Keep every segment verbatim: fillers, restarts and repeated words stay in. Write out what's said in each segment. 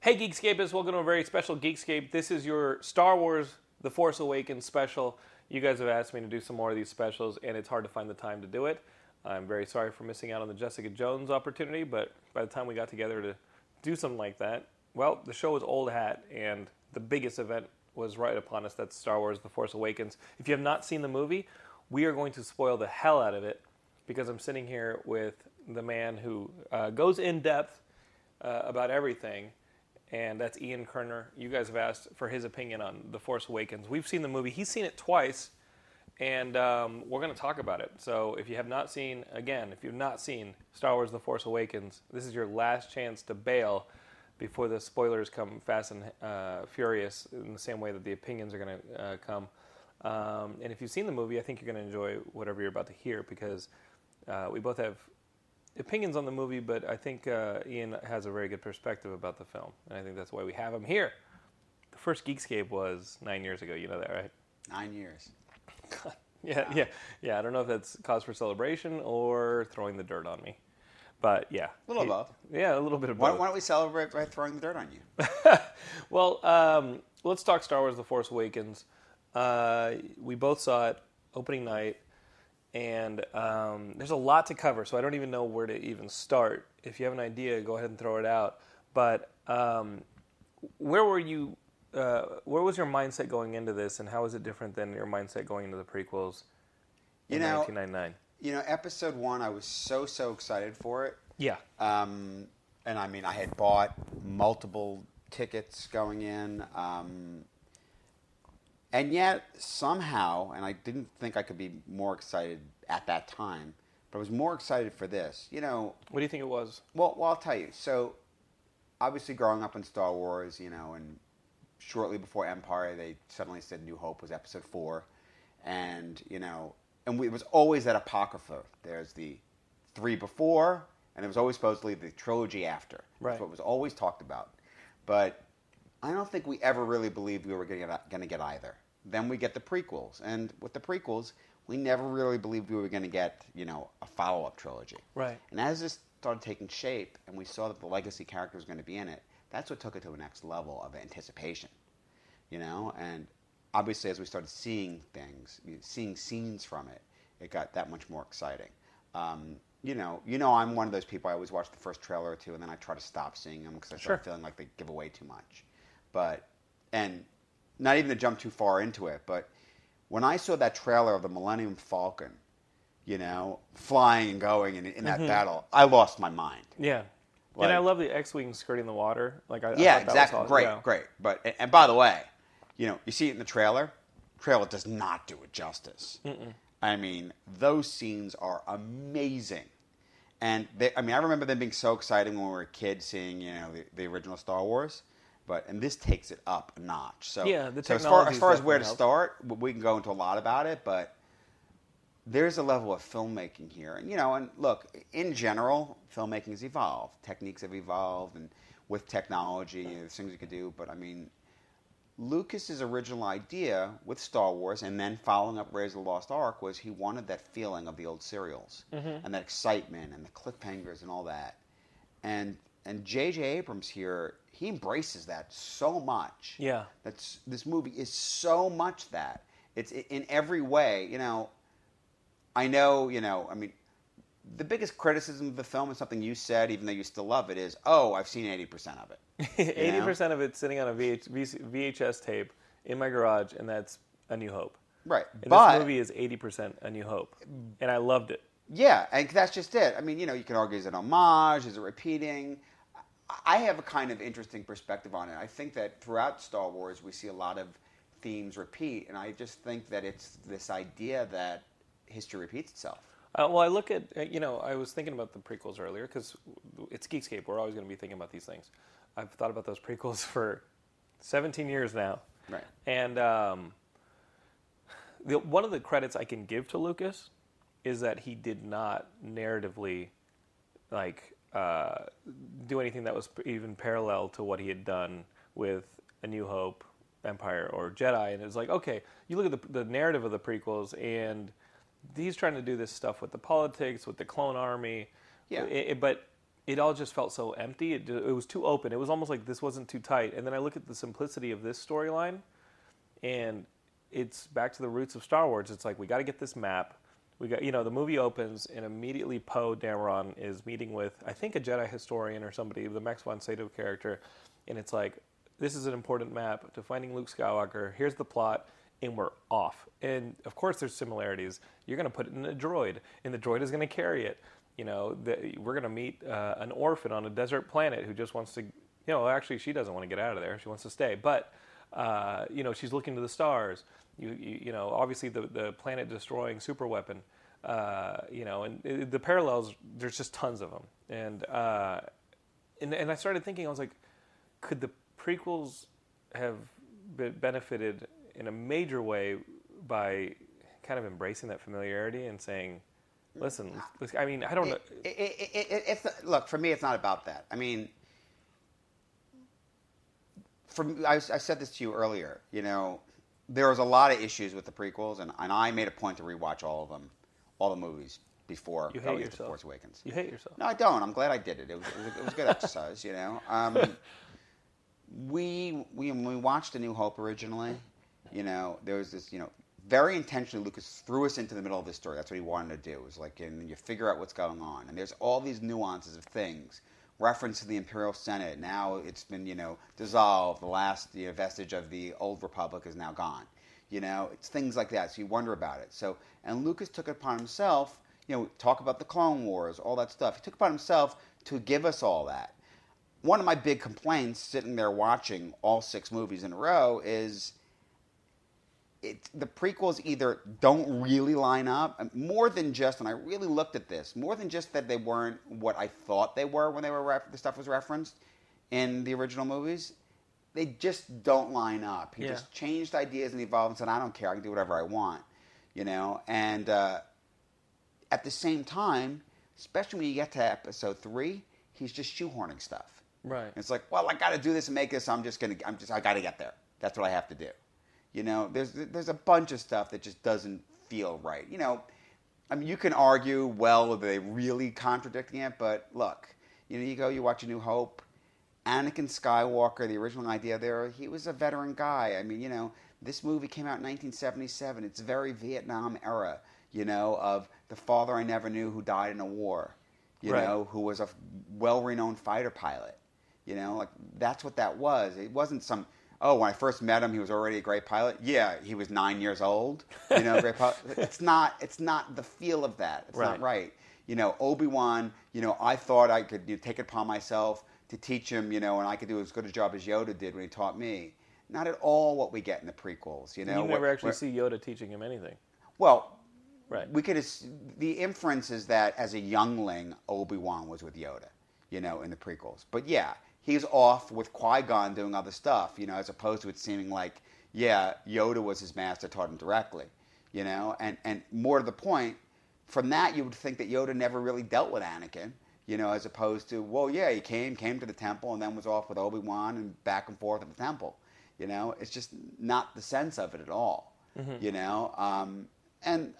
Hey Geekscapists, welcome to a very special Geekscape. This is your Star Wars The Force Awakens special. You guys have asked me to do some more of these specials, and it's hard to find the time to do it. I'm very sorry for missing out on the Jessica Jones opportunity, but by the time we got together to do something like that, well, the show was old hat, and the biggest event was right upon us. That's Star Wars The Force Awakens. If you have not seen the movie, we are going to spoil the hell out of it, because I'm sitting here with the man who uh, goes in depth uh, about everything. And that's Ian Kerner. You guys have asked for his opinion on The Force Awakens. We've seen the movie. He's seen it twice, and um, we're going to talk about it. So if you have not seen, again, if you've not seen Star Wars The Force Awakens, this is your last chance to bail before the spoilers come fast and uh, furious in the same way that the opinions are going to uh, come. Um, and if you've seen the movie, I think you're going to enjoy whatever you're about to hear, because uh, we both have opinions on the movie, but I think uh, Ian has a very good perspective about the film, and I think that's why we have him here. The first Geekscape was nine years ago. You know that, right? Nine years. yeah, wow. yeah, yeah. I don't know if that's cause for celebration or throwing the dirt on me, but yeah, a little above. Yeah, a little bit above. Why, why don't we celebrate by throwing the dirt on you? Well, um, let's talk Star Wars: The Force Awakens. Uh, we both saw it opening night. And um, there's a lot to cover, so I don't even know where to even start. If you have an idea, go ahead and throw it out. But um, where were you? Uh, where was your mindset going into this, and how is it different than your mindset going into the prequels in nineteen ninety-nine? You know, Episode One, I was so so excited for it. Yeah. Um, and I mean, I had bought multiple tickets going in. Um, And yet, somehow, and I didn't think I could be more excited at that time, but I was more excited for this. You know... What do you think it was? Well, well, I'll tell you. So, obviously, growing up in Star Wars, you know, and shortly before Empire, they suddenly said New Hope was Episode four. And, you know, and we, it was always that apocrypha. There's the three before, and it was always supposedly the trilogy after. Right. That's what was always talked about. But I don't think we ever really believed we were going to get either. Then we get the prequels, and with the prequels, we never really believed we were going to get, you know, a follow-up trilogy. Right. And as this started taking shape, and we saw that the legacy character was going to be in it, that's what took it to a next level of anticipation, you know. And obviously, as we started seeing things, seeing scenes from it, it got that much more exciting. Um, you know, you know, I'm one of those people. I always watch the first trailer or two, and then I try to stop seeing them because I start sure. feeling like they give away too much. But and. Not even to jump too far into it, but when I saw that trailer of the Millennium Falcon, you know, flying and going in, in that mm-hmm. battle, I lost my mind. Yeah. Like, and I love the X-Wing skirting the water. Like I, yeah, I exactly. That was awesome. Great, yeah. great. But and, and by the way, you know, you see it in the trailer. Trailer does not do it justice. Mm-mm. I mean, those scenes are amazing. And they, I mean, I remember them being so exciting when we were a kid seeing, you know, the, the original Star Wars. But and this takes it up a notch. So, yeah, the so as far as, far as where to help. start, we can go into a lot about it. But there's a level of filmmaking here, and you know, and look, in general, filmmaking has evolved. Techniques have evolved, and with technology, you know, there's things you can do. But I mean, Lucas's original idea with Star Wars, and then following up Raiders of the Lost Ark, was he wanted that feeling of the old serials mm-hmm. and that excitement and the cliffhangers and all that, and And J J Abrams here, he embraces that so much. Yeah. That's, this movie is so much that. It's in every way, you know, I know, you know, I mean, the biggest criticism of the film is something you said, even though you still love it, is, oh, I've seen eighty percent of it. eighty percent of it's sitting on a V H S tape in my garage, and that's A New Hope. Right. And but, this movie is eighty percent A New Hope, and I loved it. Yeah, and that's just it. I mean, you know, you can argue, is it homage? Is it repeating? I have a kind of interesting perspective on it. I think that throughout Star Wars, we see a lot of themes repeat, and I just think that it's this idea that history repeats itself. Uh, well, I look at, you know, I was thinking about the prequels earlier, because it's Geekscape. We're always going to be thinking about these things. I've thought about those prequels for seventeen years now. Right. And um, the, one of the credits I can give to Lucas is that he did not narratively, like, uh, do anything that was even parallel to what he had done with A New Hope, Empire, or Jedi. And it was like, okay, you look at the, the narrative of the prequels, and he's trying to do this stuff with the politics, with the clone army. Yeah. It, it, but it all just felt so empty. It, it was too open. It was almost like this wasn't too tight. And then I look at the simplicity of this storyline, and it's back to the roots of Star Wars. It's like, we got to get this map. We got, you know, the movie opens, and immediately Poe Dameron is meeting with, I think, a Jedi historian or somebody, the Max von Sydow character. And it's like, this is an important map to finding Luke Skywalker. Here's the plot, and we're off. And, of course, there's similarities. You're going to put it in a droid, and the droid is going to carry it. You know, the, we're going to meet uh, an orphan on a desert planet who just wants to, you know, actually, she doesn't want to get out of there. She wants to stay. But, uh, you know, she's looking to the stars. You, you, you know, obviously the, the planet-destroying superweapon. Uh, you know, and it, the parallels, there's just tons of them. And, uh, and, and I started thinking, I was like, could the prequels have been benefited in a major way by kind of embracing that familiarity and saying, listen, I mean, I don't it, know. It, it, it, it, it's not, look, for me, it's not about that. I mean, for, I, I said this to you earlier, you know, there was a lot of issues with the prequels, and, and I made a point to rewatch all of them, all the movies before you hate The Force Awakens. You hate yourself. No, I don't. I'm glad I did it. It was, it was, it was good exercise, you know. Um, we, we, we watched A New Hope originally. You know, there was this, you know, very intentionally Lucas threw us into the middle of this story. That's what he wanted to do. It was like, and you figure out what's going on. And there's all these nuances of things. Reference to the Imperial Senate. Now it's been, you know, dissolved. The last you know, vestige of the old Republic is now gone. You know, it's things like that. So you wonder about it. So, and Lucas took it upon himself, you know, talk about the Clone Wars, all that stuff. He took it upon himself to give us all that. One of my big complaints sitting there watching all six movies in a row is... It, the prequels either don't really line up, more than just, and I really looked at this, more than just that they weren't what I thought they were when they were ref- the stuff was referenced in the original movies. They just don't line up. He yeah. just changed ideas and evolved and said, I don't care, I can do whatever I want, you know? And uh, at the same time, especially when you get to episode three, he's just shoehorning stuff. Right. And it's like, well, I got to do this and make this, so I'm just going to, I'm just, I got to get there. That's what I have to do. You know, there's there's a bunch of stuff that just doesn't feel right. You know, I mean, you can argue, well, are they really contradicting it? But look, you know, you go, you watch A New Hope, Anakin Skywalker, the original idea there, he was a veteran guy. I mean, you know, this movie came out in nineteen seventy-seven. It's very Vietnam era, you know, of the father I never knew who died in a war, you right. know, who was a well-renowned fighter pilot. You know, like that's what that was. It wasn't some... Oh, when I first met him, he was already a great pilot. Yeah, he was nine years old. You know, great pilot. It's not. It's not the feel of that. It's right. not right. You know, Obi-Wan. You know, I thought I could you know, take it upon myself to teach him. You know, and I could do as good a job as Yoda did when he taught me. Not at all what we get in the prequels. You know, you never where, actually where, see Yoda teaching him anything. Well, right. We could. The inference is that as a youngling, Obi-Wan was with Yoda. You know, in the prequels. But yeah. He's off with Qui-Gon doing other stuff, you know, as opposed to it seeming like, yeah, Yoda was his master, taught him directly, you know? And and more to the point, from that you would think that Yoda never really dealt with Anakin, you know, as opposed to, well, yeah, he came, came to the temple and then was off with Obi-Wan and back and forth at the temple, you know? It's just not the sense of it at all, mm-hmm. you know? Um, and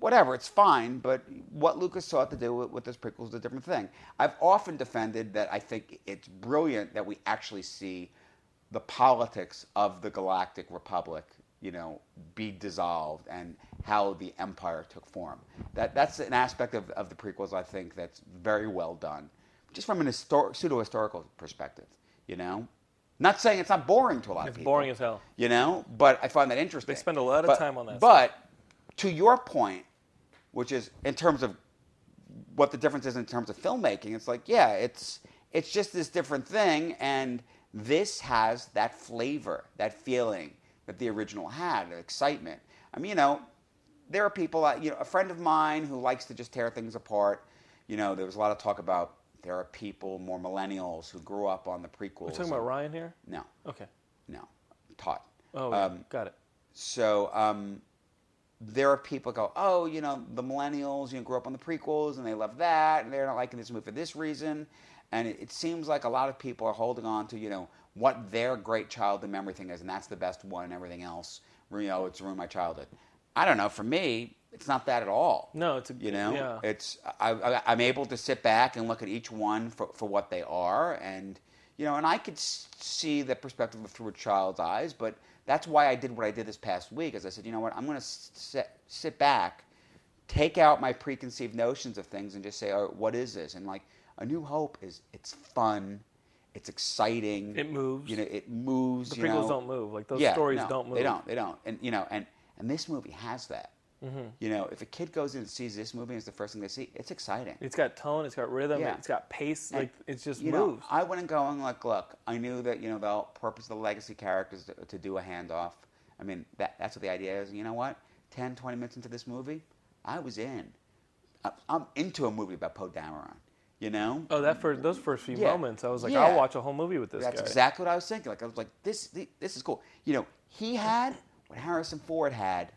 whatever, it's fine, but what Lucas sought to do with, with this prequel is a different thing. I've often defended that I think it's brilliant that we actually see the politics of the Galactic Republic, you know, be dissolved and how the Empire took form. That that's an aspect of, of the prequels, I think, that's very well done, just from an histor- pseudo-historical perspective, you know? Not saying it's not boring to a lot it's of people. It's boring as hell. You know? But I find that interesting. They spend a lot of but, time on that. But stuff. To your point, which is in terms of what the difference is in terms of filmmaking, it's like, yeah, it's it's just this different thing, and this has that flavor, that feeling that the original had, the excitement. I mean, you know, there are people, you know, a friend of mine who likes to just tear things apart. You know, there was a lot of talk about there are people, more millennials, who grew up on the prequels. We're talking about Ryan here? No. Okay. No. Todd. Oh, um, got it. So um, there are people who go, oh, you know, the millennials, you know, grew up on the prequels, and they love that, and they're not liking this movie for this reason. And it, it seems like a lot of people are holding on to, you know, what their great childhood memory thing is, and that's the best one, and everything else, you know, it's ruined my childhood. I don't know. For me, it's not that at all. No, it's a, you know, yeah. it's I, I, I'm able to sit back and look at each one for, for what they are, and you know, and I could see the perspective through a child's eyes. But that's why I did what I did this past week, as I said, you know what, I'm going to sit sit back, take out my preconceived notions of things, and just say, all right, what is this? And like, A New Hope is it's fun. It's exciting. It moves. You know, it moves. The prequels you know. don't move. Like those yeah, stories no, don't move. They don't. They don't. And you know, and, and this movie has that. Mm-hmm. You know, if a kid goes in and sees this movie, and it's the first thing they see. It's exciting. It's got tone. It's got rhythm. Yeah. It's got pace. And, like it's just you moves. Know, I wouldn't go and like, look. I knew that you know the purpose of the legacy characters to, to do a handoff. I mean, that that's what the idea is. You know what? ten, twenty minutes into this movie, I was in. I, I'm into a movie about Poe Dameron. You know? Oh, that first, those first few yeah. moments, I was like, yeah. I'll watch a whole movie with this That's guy. That's exactly what I was thinking. Like I was like, this this is cool. You know, he had what Harrison Ford had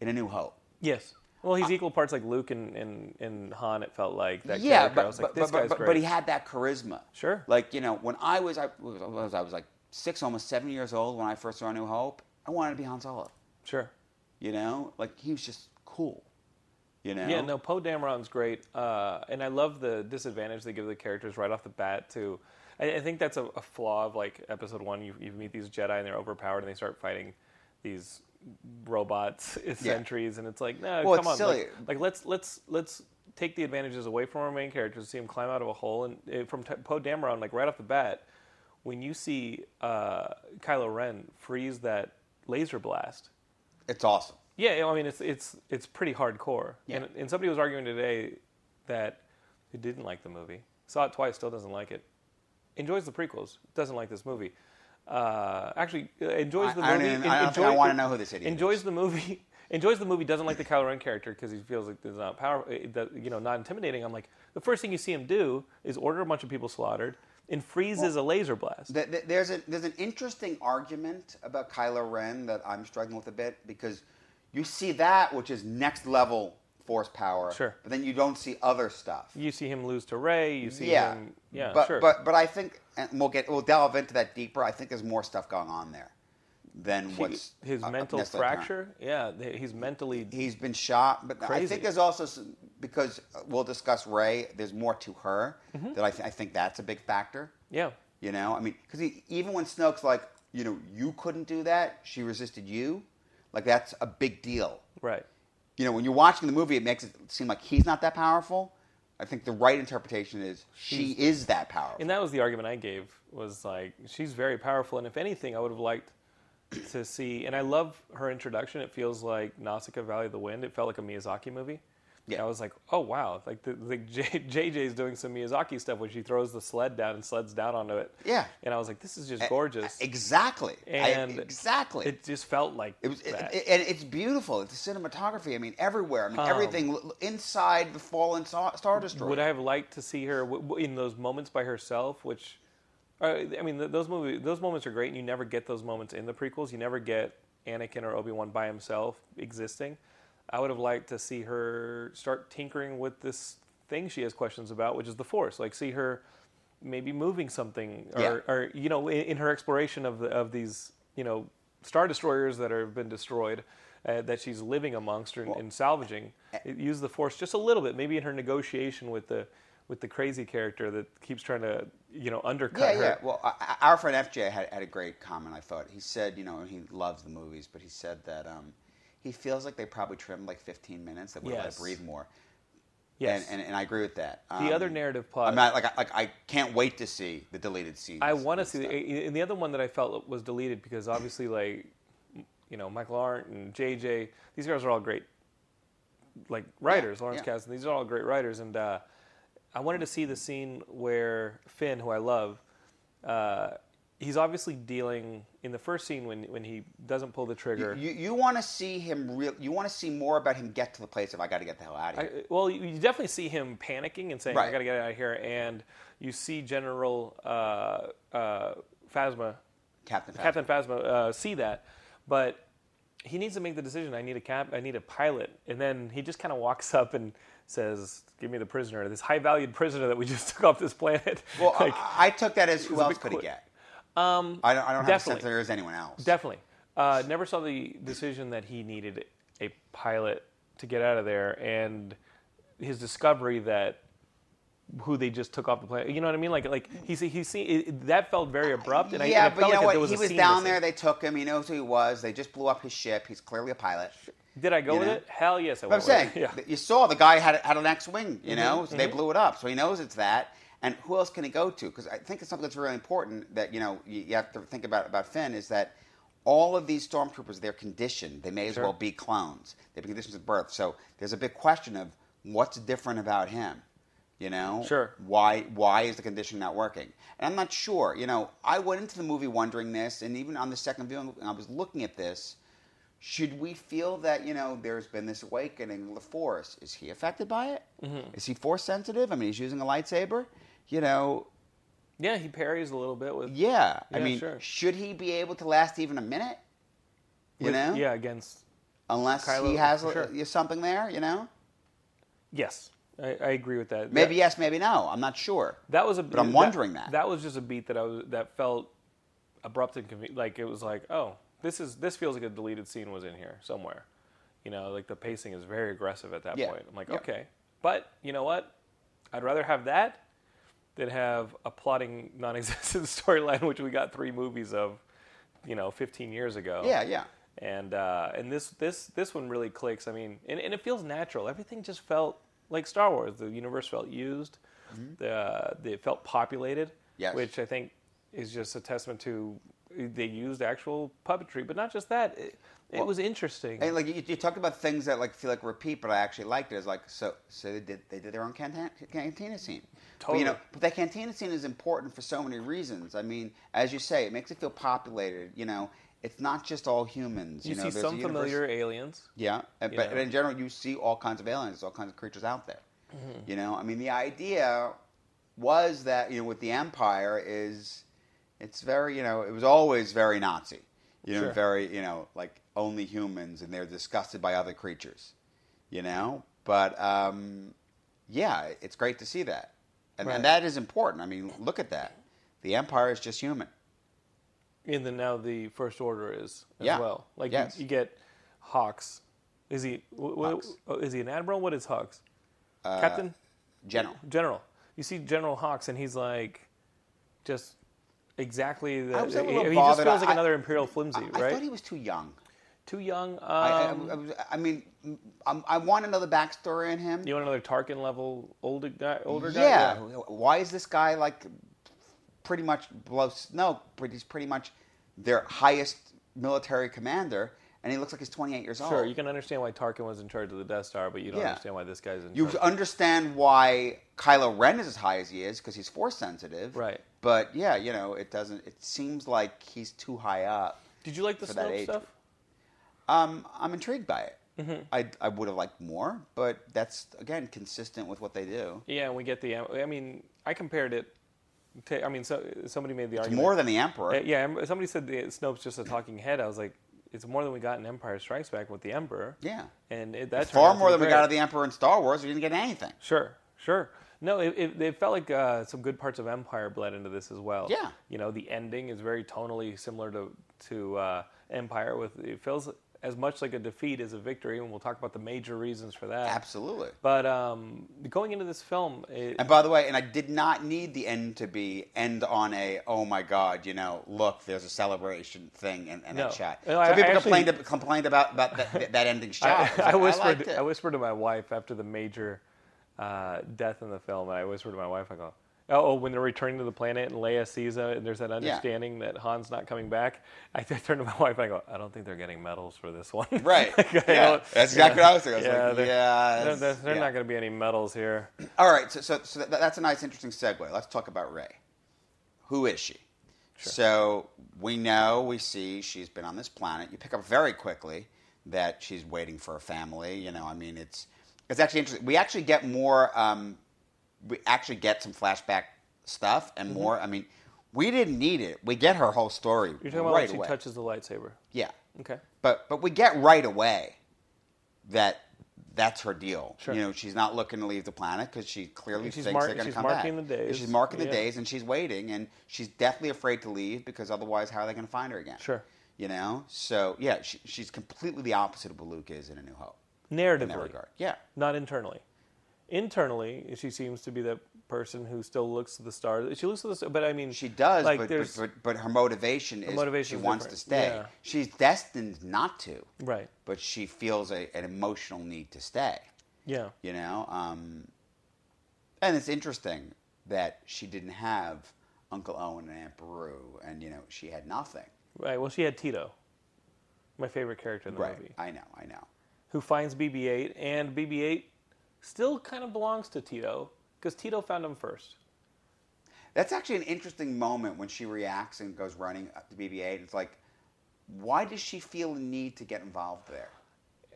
in A New Hope. Yes. Well, he's I, equal parts like Luke and, and, and Han, it felt like. That yeah, but, I was like, but, this but, guy's but, great. But he had that charisma. Sure. Like, you know, when I was, I was, I was like six, almost seven years old when I first saw A New Hope, I wanted to be Han Solo. Sure. You know? Like, he was just cool. You know? Yeah, no, Poe Dameron's great, uh, and I love the disadvantage they give the characters right off the bat, too. I, I think that's a, a flaw of, like, Episode One. You, you meet these Jedi, and they're overpowered, and they start fighting these robots, yeah. sentries, and it's like, no, well, come on. Silly. Like, like, let's let's let's take the advantages away from our main characters, see them climb out of a hole, and it, from t- Poe Dameron, like, right off the bat, when you see uh, Kylo Ren freeze that laser blast. It's awesome. Yeah, I mean, it's it's it's pretty hardcore. Yeah. And, and somebody was arguing today that who didn't like the movie, saw it twice, still doesn't like it, enjoys the prequels, doesn't like this movie. Uh, actually, enjoys the I, movie. I don't, even, I don't enjoy, think I want to know who this idiot enjoys is. Enjoys the movie, enjoys the movie, doesn't like the Kylo Ren character because he feels like it's not powerful, you know, not intimidating. I'm like, the first thing you see him do is order a bunch of people slaughtered and freezes well, a laser blast. Th- th- there's a, there's an interesting argument about Kylo Ren that I'm struggling with a bit because you see that, which is next level force power. Sure. But then you don't see other stuff. You see him lose to Rey. You see yeah. him. Yeah. But, sure. But but I think, and we'll get we'll delve into that deeper. I think there's more stuff going on there than what's he, his uh, mental fracture. Apparent. Yeah, he's mentally. He's been shot, but crazy. I think there's also some, because we'll discuss Rey. There's more to her mm-hmm. that I, th- I think that's a big factor. Yeah. You know, I mean, because even when Snoke's like, you know, you couldn't do that. She resisted you. Like, that's a big deal. Right. You know, when you're watching the movie, it makes it seem like he's not that powerful. I think the right interpretation is she's, she is that powerful. And that was the argument I gave, was like, she's very powerful. And if anything, I would have liked to see, and I love her introduction. It feels like Nausicaa, Valley of the Wind. It felt like a Miyazaki movie. Yeah. I was like, oh, wow. Like, the, the J, J J's doing some Miyazaki stuff when she throws the sled down and sleds down onto it. Yeah. And I was like, this is just gorgeous. I, I, exactly. And I, exactly. It just felt like it was, that. It, it, and it's beautiful. It's the cinematography. I mean, everywhere. I mean, um, everything inside the fallen Star Destroyer. Would I have liked to see her in those moments by herself, which, I mean, those, movie, those moments are great, and you never get those moments in the prequels. You never get Anakin or Obi-Wan by himself existing. I would have liked to see her start tinkering with this thing she has questions about, which is the Force. Like, see her maybe moving something, or, yeah. or you know, in, in her exploration of the, of these, you know, Star Destroyers that have been destroyed. uh, that she's living amongst or in, well, in salvaging. It used the Force just a little bit, maybe in her negotiation with the with the crazy character that keeps trying to, you know, undercut yeah, her. Yeah, yeah. Well, I, our friend F J had, had a great comment, I thought. He said, you know, he loves the movies, but he said that um, he feels like they probably trimmed like fifteen minutes that would yes. let it breathe more. Yes. And, and, and I agree with that. Um, the other narrative plot... I'm not, like, I, like, I can't wait to see the deleted scenes. I want to see... The, and the other one that I felt was deleted because obviously, like, you know, Michael Arndt and J J, these guys are all great, like, writers. Yeah, Lawrence yeah. Kasdan, these are all great writers. And uh, I wanted to see the scene where Finn, who I love, uh, he's obviously dealing... In the first scene, when when he doesn't pull the trigger, you, you, you want to see him real. You want to see more about him get to the place of I got to get the hell out of here. I, well, you, you definitely see him panicking and saying right. I got to get out of here, and you see General uh, uh, Phasma, Captain Phasma, Captain Phasma uh, see that, but he needs to make the decision. I need a cap. I need a pilot, and then he just kind of walks up and says, "Give me the prisoner, this high valued prisoner that we just took off this planet." Well, like, I, I took that as who else could he get. Um, I don't, I don't have a sense that there is anyone else. Definitely. Uh, never saw the decision that he needed a pilot to get out of there, and his discovery that who they just took off the planet. You know what I mean? Like, like he he see that felt very abrupt. And yeah, I, and I but felt you know like what? There was he was down there. They took him. He knows who he was. They just blew up his ship. He's clearly a pilot. Did I go you with know? it? Hell yes, I went with it. I'm saying yeah. you saw the guy had had an X-Wing. You mm-hmm. know, so mm-hmm. they blew it up. So he knows it's that. And who else can he go to? Because I think it's something that's really important that, you know, you have to think about about Finn is that all of these stormtroopers, they're conditioned. They may as sure. well be clones. They've been conditioned at birth. So there's a big question of what's different about him, you know? Sure. Why why is the condition not working? And I'm not sure. You know, I went into the movie wondering this, and even on the second viewing, I was looking at this. Should we feel that, you know, there's been this awakening of the Force? Is he affected by it? Mm-hmm. Is he Force sensitive? I mean, he's using a lightsaber. You know, yeah, he parries a little bit with. Yeah, yeah I mean, sure. should he be able to last even a minute? You with, know, yeah, against unless Kylo, he has a, sure. something there. You know, yes, I, I agree with that. Maybe that, yes, maybe no. I'm not sure. That was a, but I'm wondering that, that that was just a beat that I was that felt abrupt and conven- like it was like, oh, this is this feels like a deleted scene was in here somewhere. You know, like the pacing is very aggressive at that yeah. point. I'm like, yeah. okay, but you know what? I'd rather have that. That have a plotting, non-existent storyline, which we got three movies of, you know, fifteen years ago. Yeah, yeah. And uh, and this this this one really clicks. I mean, and, and it feels natural. Everything just felt like Star Wars. The universe felt used. Mm-hmm. The uh, it felt populated. Yes. Which I think is just a testament to they used actual puppetry, but not just that. It, well, it was interesting. And like you, you talked about things that like feel like repeat, but I actually liked it. It's like so so they did they did their own cantina, cantina scene. Totally. But, you know, but that cantina scene is important for so many reasons. I mean, as you say, it makes it feel populated. You know, it's not just all humans. You, you know, see some familiar aliens. Yeah, but, but in general, you see all kinds of aliens, all kinds of creatures out there. Mm-hmm. You know, I mean, the idea was that you know, with the Empire is, it's very you know, it was always very Nazi. You know, sure. very you know, like only humans, and they're disgusted by other creatures. You know, but um, yeah, it's great to see that. And, right. and that is important. I mean, look at that. The Empire is just human. And then now the First Order is as yeah. well. Like yes. you, you get Hux. Is he what, Hux. Is he an admiral? What is Hux? Uh, Captain? General. General. You see General Hux, and he's like just exactly the. I was a little he, he just feels like I, another Imperial flimsy, I, I right? I thought he was too young. Too young. Um, I, I, I mean, I, I want another backstory on him. You want another Tarkin level older guy? Older guy? Yeah. yeah. Why is this guy like pretty much below Snoke? But he's pretty much their highest military commander, and he looks like he's twenty-eight years old. Sure, you can understand why Tarkin was in charge of the Death Star, but you don't yeah. understand why this guy's in charge. You understand why Kylo Ren is as high as he is because he's Force sensitive. Right. But yeah, you know, it doesn't. It seems like he's too high up. Did you like the Snoke stuff? Um, I'm intrigued by it. Mm-hmm. I, I would have liked more, but that's, again, consistent with what they do. Yeah, and we get the... I mean, I compared it to... I mean, so, somebody made the it's argument... It's more than the Emperor. Uh, yeah, somebody said the, Snoke's just a talking head. I was like, it's more than we got in Empire Strikes Back with the Emperor. Yeah. And it, that's far more than great. We got of the Emperor in Star Wars. We didn't get anything. Sure, sure. No, it, it, it felt like uh, some good parts of Empire bled into this as well. Yeah. You know, the ending is very tonally similar to, to uh, Empire with... It feels... as much like a defeat as a victory, and we'll talk about the major reasons for that. Absolutely. But um, going into this film... It, and by the way, and I did not need the end to be end on a, oh my God, you know, look, there's a celebration thing and, and no. a shot. No, Some I, people I complained, actually, complained about, about that, that ending shot. I, I, like, I, whispered, I, I whispered to my wife after the major uh, death in the film, and I whispered to my wife, I go, oh, when they're returning to the planet and Leia sees it and there's that understanding yeah. that Han's not coming back, I, I turn to my wife and I go, I don't think they're getting medals for this one. Right. like, yeah. That's exactly yeah. what I was thinking. I was yeah, like, they're, yeah. They're, they're, they're yeah. not going to be any medals here. All right. So, so, so that, that's a nice, interesting segue. Let's talk about Rey. Who is she? Sure. So we know, we see she's been on this planet. You pick up very quickly that she's waiting for a family. You know, I mean, it's, it's actually interesting. We actually get more... Um, we actually get some flashback stuff and more. Mm-hmm. I mean, we didn't need it. We get her whole story right away. You're talking about when she touches the lightsaber. Yeah. Okay. But but we get right away that that's her deal. Sure. You know, she's not looking to leave the planet because she clearly thinks mar- they're going to come back. She's marking the days. She's marking the yeah. days, and she's waiting, and she's deathly afraid to leave because otherwise how are they going to find her again? Sure. You know? So, yeah, she, she's completely the opposite of what Luke is in A New Hope. Narratively. In that regard. Yeah. Not internally. Internally, she seems to be that person who still looks to the stars. She looks to the stars, but I mean... She does, like, but, but, but, but her motivation her is motivation she is wants different. to stay. Yeah. She's destined not to. Right. But she feels a, an emotional need to stay. Yeah. You know? Um, and it's interesting that she didn't have Uncle Owen and Aunt Beru, and, you know, she had nothing. Right. Well, she had Teedo, my favorite character in the right. movie. I know, I know. Who finds B B eight, and B B eight... still kind of belongs to Teedo, because Teedo found him first. That's actually an interesting moment when she reacts and goes running up to B B eight. It's like, why does she feel the need to get involved there?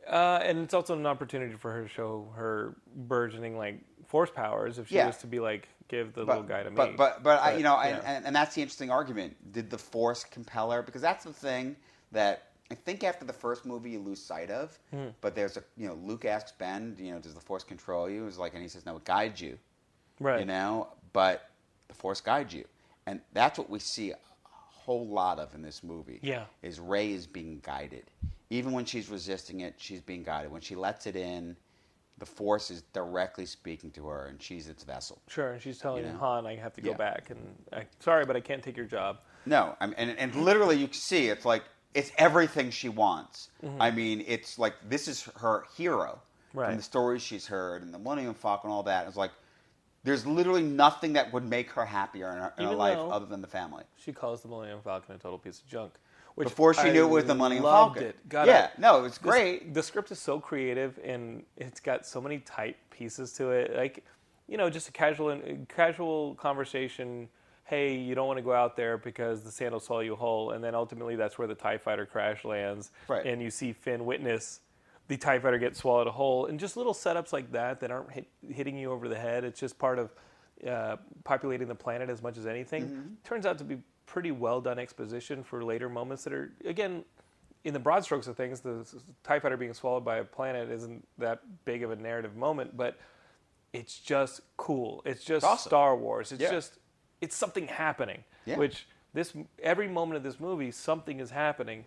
Uh, and it's also an opportunity for her to show her burgeoning, like, force powers if she yeah. was to be like, give the but, little guy to but, me. But, but, but I, you know, yeah. and, and that's the interesting argument. Did the Force compel her? Because that's the thing that... I think after the first movie you lose sight of, mm. but there's a, you know, Luke asks Ben, you know, does the Force control you? It's like, and he says, no, it guides you, right? You know, but the Force guides you, and that's what we see a whole lot of in this movie. Yeah, is Rey is being guided, even when she's resisting it, she's being guided. When she lets it in, the Force is directly speaking to her, and she's its vessel. Sure, and she's telling you know? Han, I have to go yeah. back, and I, sorry, but I can't take your job. No, I mean, and and literally you can see it's like. It's everything she wants. Mm-hmm. I mean, it's like, this is her hero. Right. From the stories she's heard and the Millennium Falcon and all that. It's like, there's literally nothing that would make her happier in her, in her life other than the family. She calls the Millennium Falcon a total piece of junk. Which Before she I knew it was the Millennium Falcon. It. Got yeah, it. no, it's great. This, the script is so creative, and it's got so many tight pieces to it. Like, you know, just a casual, casual conversation... hey, you don't want to go out there because the sandals saw you whole, and then ultimately that's where the TIE fighter crash lands, right. and you see Finn witness the TIE fighter get swallowed whole, and just little setups like that that aren't hit, hitting you over the head. It's just part of uh, populating the planet as much as anything. Mm-hmm. Turns out to be pretty well-done exposition for later moments that are, again, in the broad strokes of things, the TIE fighter being swallowed by a planet isn't that big of a narrative moment, but it's just cool. It's just awesome. Star Wars. It's yeah. just... It's something happening, yeah. which this every moment of this movie, something is happening.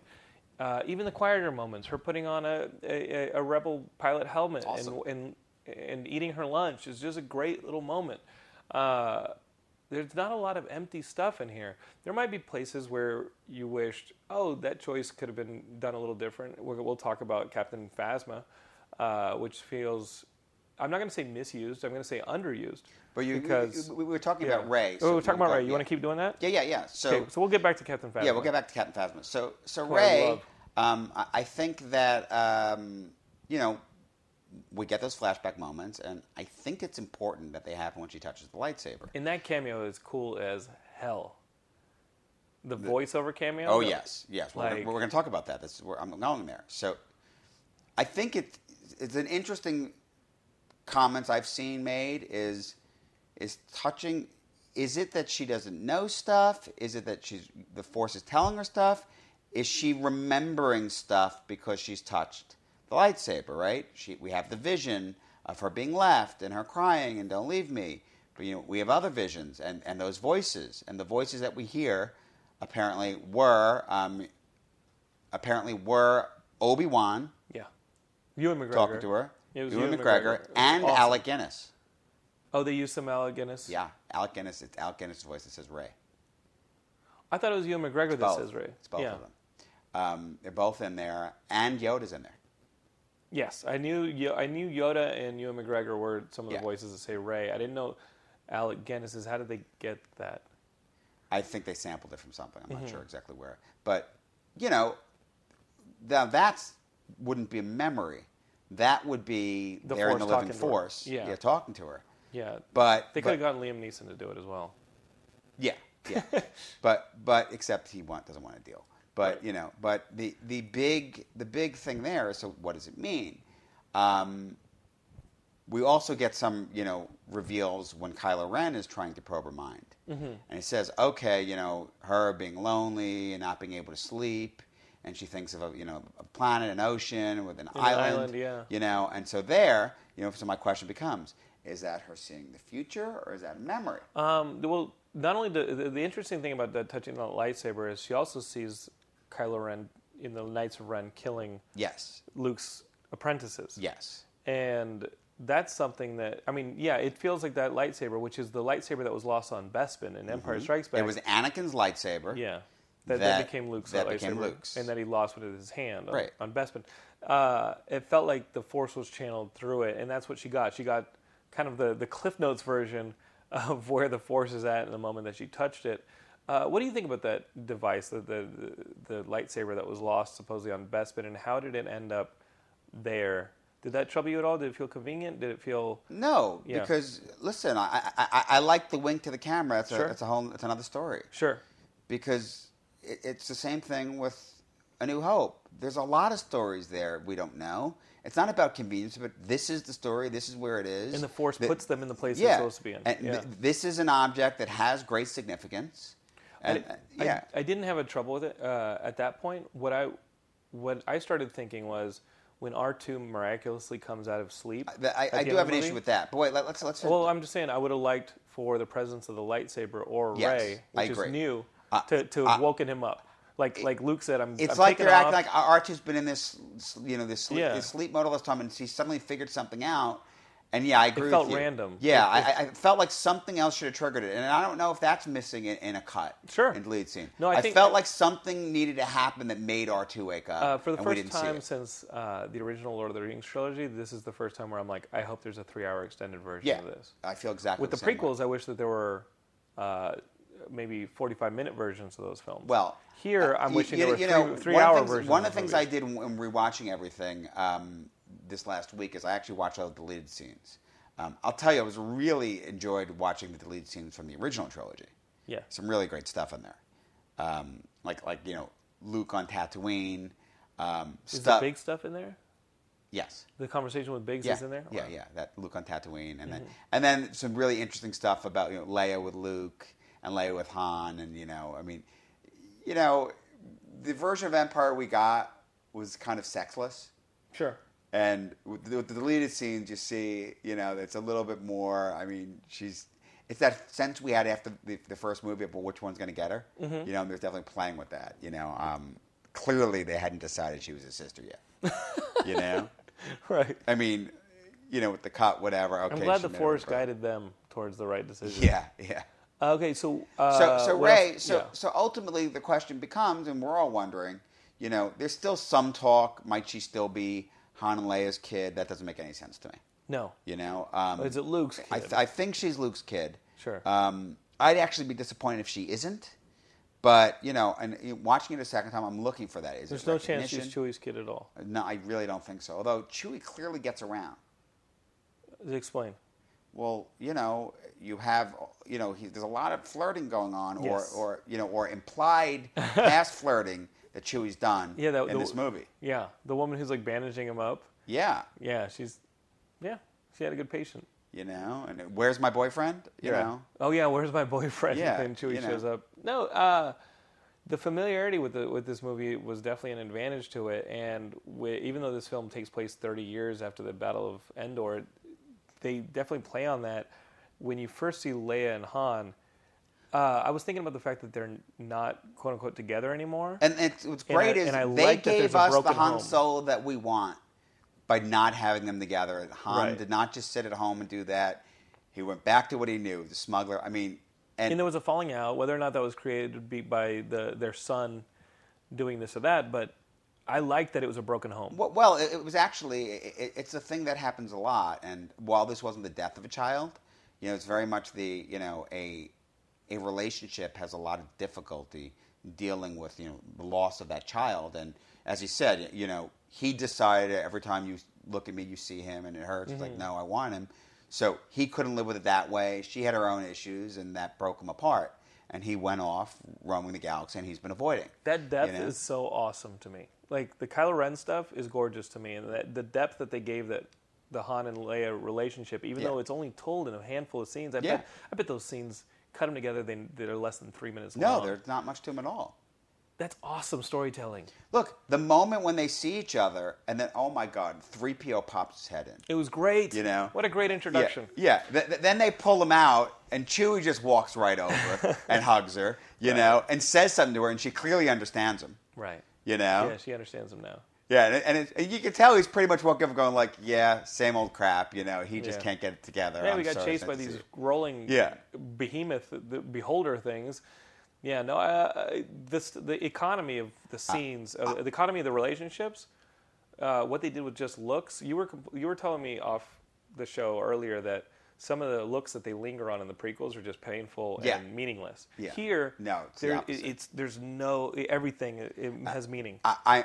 Uh, even the quieter moments, her putting on a, a, a Rebel pilot helmet awesome. and, and and eating her lunch is just a great little moment. Uh, there's not a lot of empty stuff in here. There might be places where you wished, oh, that choice could have been done a little different. We'll, we'll talk about Captain Phasma, uh, which feels... I'm not going to say misused. I'm going to say underused. But you, because, we, we were talking yeah. about Rey. So we were talking about Rey. You yeah. want to keep doing that? Yeah, yeah, yeah. So, okay, so we'll get back to Captain Phasma. Yeah, we'll get back to Captain Phasma. So, so Rey, I, um, I think that um, you know, we get those flashback moments, and I think it's important that they happen when she touches the lightsaber. And that cameo is cool as hell. The, the voiceover cameo. Oh yes, yes. We're like, going to talk about that. That's where I'm going there. So, I think it it's an interesting. Comments I've seen made is is touching. Is it that she doesn't know stuff? Is it that she's the Force is telling her stuff? Is she remembering stuff because she's touched the lightsaber? Right? She we have the vision of her being left and her crying and don't leave me. But you know we have other visions and, and those voices and the voices that we hear apparently were um, apparently were Obi-Wan. Yeah. Ewan McGregor. Talking to her. It was Ewan, Ewan McGregor, McGregor. And awesome. Alec Guinness. Oh, they used some Alec Guinness? Yeah. Alec Guinness. It's Alec Guinness' voice that says Rey. I thought it was Ewan McGregor it's that both. says Rey. It's both yeah. of them. Um, they're both in there. And Yoda's in there. Yes. I knew I knew Yoda and Ewan McGregor were some of the yeah. voices that say Rey. I didn't know Alec Guinness's. How did they get that? I think they sampled it from something. I'm not mm-hmm. sure exactly where. But, you know, now that's... wouldn't be a memory. That would be the they're in the living force. Yeah. yeah, talking to her. Yeah, but they could have gotten Liam Neeson to do it as well. Yeah, yeah, but but except he want, doesn't want to deal. But right. you know, but the the big the big thing there is, so what does it mean? Um, we also get some you know reveals when Kylo Ren is trying to probe her mind, mm-hmm. and he says, okay, you know, her being lonely and not being able to sleep. And she thinks of a you know a planet, an ocean with an, an island, island yeah. you know, and so there, you know, so my question becomes: is that her seeing the future, or is that a memory? Um, well, not only the, the the interesting thing about that touching on the lightsaber is she also sees Kylo Ren in the Knights of Ren killing yes Luke's apprentices yes, and that's something that I mean yeah it feels like that lightsaber, which is the lightsaber that was lost on Bespin in Empire mm-hmm. Strikes Back. It was Anakin's lightsaber. Yeah. That, that, that became Luke's. That became Luke's. And that he lost with his hand on, right. on Bespin. Uh, it felt like the Force was channeled through it, and that's what she got. She got kind of the, the Cliff Notes version of where the Force is at in the moment that she touched it. Uh, what do you think about that device, the, the, the lightsaber that was lost supposedly on Bespin, and how did it end up there? Did that trouble you at all? Did it feel convenient? Did it feel... No, yeah. because, listen, I, I, I like the wink to the camera. It's, sure. a, it's, a whole, it's another story. Sure. Because... it's the same thing with A New Hope. There's a lot of stories there we don't know. It's not about convenience, but this is the story. This is where it is. And the Force the, puts them in the place yeah. they're supposed to be in. And yeah. th- this is an object that has great significance. And, I, I, yeah. I, I didn't have a trouble with it uh, at that point. What I, what I started thinking was when R two miraculously comes out of sleep. I, I, I do have an movie. issue with that. But wait, let, let's, let's... Well, I'm just saying I would have liked for the presence of the lightsaber or yes, Rey, which is new... Uh, to to have uh, woken him up, like like Luke said, I'm. It's I'm like they're acting like Archie's been in this, you know, this sleep, yeah. this sleep mode all this time, and she suddenly figured something out. And yeah, I agree. It felt with you. random. Yeah, it, I, I felt like something else should have triggered it, and I don't know if that's missing in, in a cut, sure, in the lead scene. No, I, I think felt I, like something needed to happen that made R two wake up. Uh, for the and first time since uh, the original Lord of the Rings trilogy, this is the first time where I'm like, I hope there's a three-hour extended version yeah, of this. I feel exactly with the, the same prequels. Way. I wish that there were. Uh, maybe forty-five minute versions of those films. Well, here I'm wishing you, you there were know, three, three hour things, versions. One of the things movies. I did when rewatching everything um, this last week is I actually watched all the deleted scenes. Um, I'll tell you, I was really enjoyed watching the deleted scenes from the original trilogy. Yeah, some really great stuff in there. Um, like like you know Luke on Tatooine. Um, is stuff. the big stuff in there? Yes. The conversation with Biggs yeah. is in there. Yeah, wow. yeah. That Luke on Tatooine, and mm-hmm. then and then some really interesting stuff about you know Leia with Luke. And Leia with Han, and you know, I mean, you know, the version of Empire we got was kind of sexless. Sure. And with the, with the deleted scenes, you see, you know, it's a little bit more. I mean, she's. It's that sense we had after the, the first movie of well, which one's going to get her. Mm-hmm. You know, and they're definitely playing with that. You know, um, clearly they hadn't decided she was his sister yet. you know. Right. I mean, you know, with the cut, whatever. Okay, I'm glad the Force guided them towards the right decision. Yeah. Yeah. Okay, so uh, so so Rey, so yeah. so ultimately the question becomes, and we're all wondering, you know, there's still some talk. Might she still be Han and Leia's kid? That doesn't make any sense to me. No, you know, um, is it Luke's kid? I, th- I think she's Luke's kid. Sure. Um, I'd actually be disappointed if she isn't. But you know, and you know, watching it a second time, I'm looking for that. Is there's no chance she's Chewie's kid at all? No, I really don't think so. Although Chewie clearly gets around. Explain. Well, you know, you have, you know, he, there's a lot of flirting going on, or, yes. or you know, or implied past flirting that Chewie's done yeah, that, in the, this movie. Yeah, the woman who's like bandaging him up. Yeah, yeah, she's, yeah, she had a good patient. You know, and where's my boyfriend? You yeah. know. Oh yeah, where's my boyfriend? Yeah, and Chewie you know. shows up. No, uh, the familiarity with the, with this movie was definitely an advantage to it, and we, even though this film takes place thirty years after the Battle of Endor. It, they definitely play on that. When you first see Leia and Han, Uh, I was thinking about the fact that they're not "quote unquote" together anymore. And it's, what's great and I, is and they like gave us the Han home. Solo that we want by not having them together. Han right. did not just sit at home and do that. He went back to what he knew, the smuggler. I mean, and, and there was a falling out, whether or not that was created by the their son doing this or that. But I liked that it was a broken home. Well, well it, it was actually it, it's a thing that happens a lot. And while this wasn't the death of a child, you know, it's very much the you know a a relationship has a lot of difficulty dealing with, you know, the loss of that child. And as he said, you know, he decided every time you look at me, you see him and it hurts. Mm-hmm. Like, no, I want him. So he couldn't live with it that way. She had her own issues and that broke him apart. And he went off roaming the galaxy and he's been avoiding. That depth you know? is so awesome to me. Like the Kylo Ren stuff is gorgeous to me. And that, the depth that they gave that, the Han and Leia relationship, even yeah. though it's only told in a handful of scenes, I, yeah. bet, I bet those scenes... cut them together, they, they're less than three minutes long. No, there's not much to them at all. That's awesome storytelling. Look, the moment when they see each other, and then, oh my God, three P O pops his head in. It was great. You know? What a great introduction. Yeah, yeah. Th- th- then they pull him out, and Chewie just walks right over and hugs her, you right. know, and says something to her, and she clearly understands him. Right. You know? Yeah, she understands him now. Yeah, and, and, it, and you can tell he's pretty much walking up going like, yeah, same old crap, you know, he just yeah. can't get it together. Yeah, I'm we got sorry, chased by these rolling yeah. behemoth, the beholder things. Yeah, no, uh, this the economy of the scenes, uh, uh, the economy of the relationships, uh, what they did with just looks. You were you were telling me off the show earlier that some of the looks that they linger on in the prequels are just painful yeah. and meaningless. Yeah. Here, no, it's, there, the it's there's no, everything it has meaning. I... I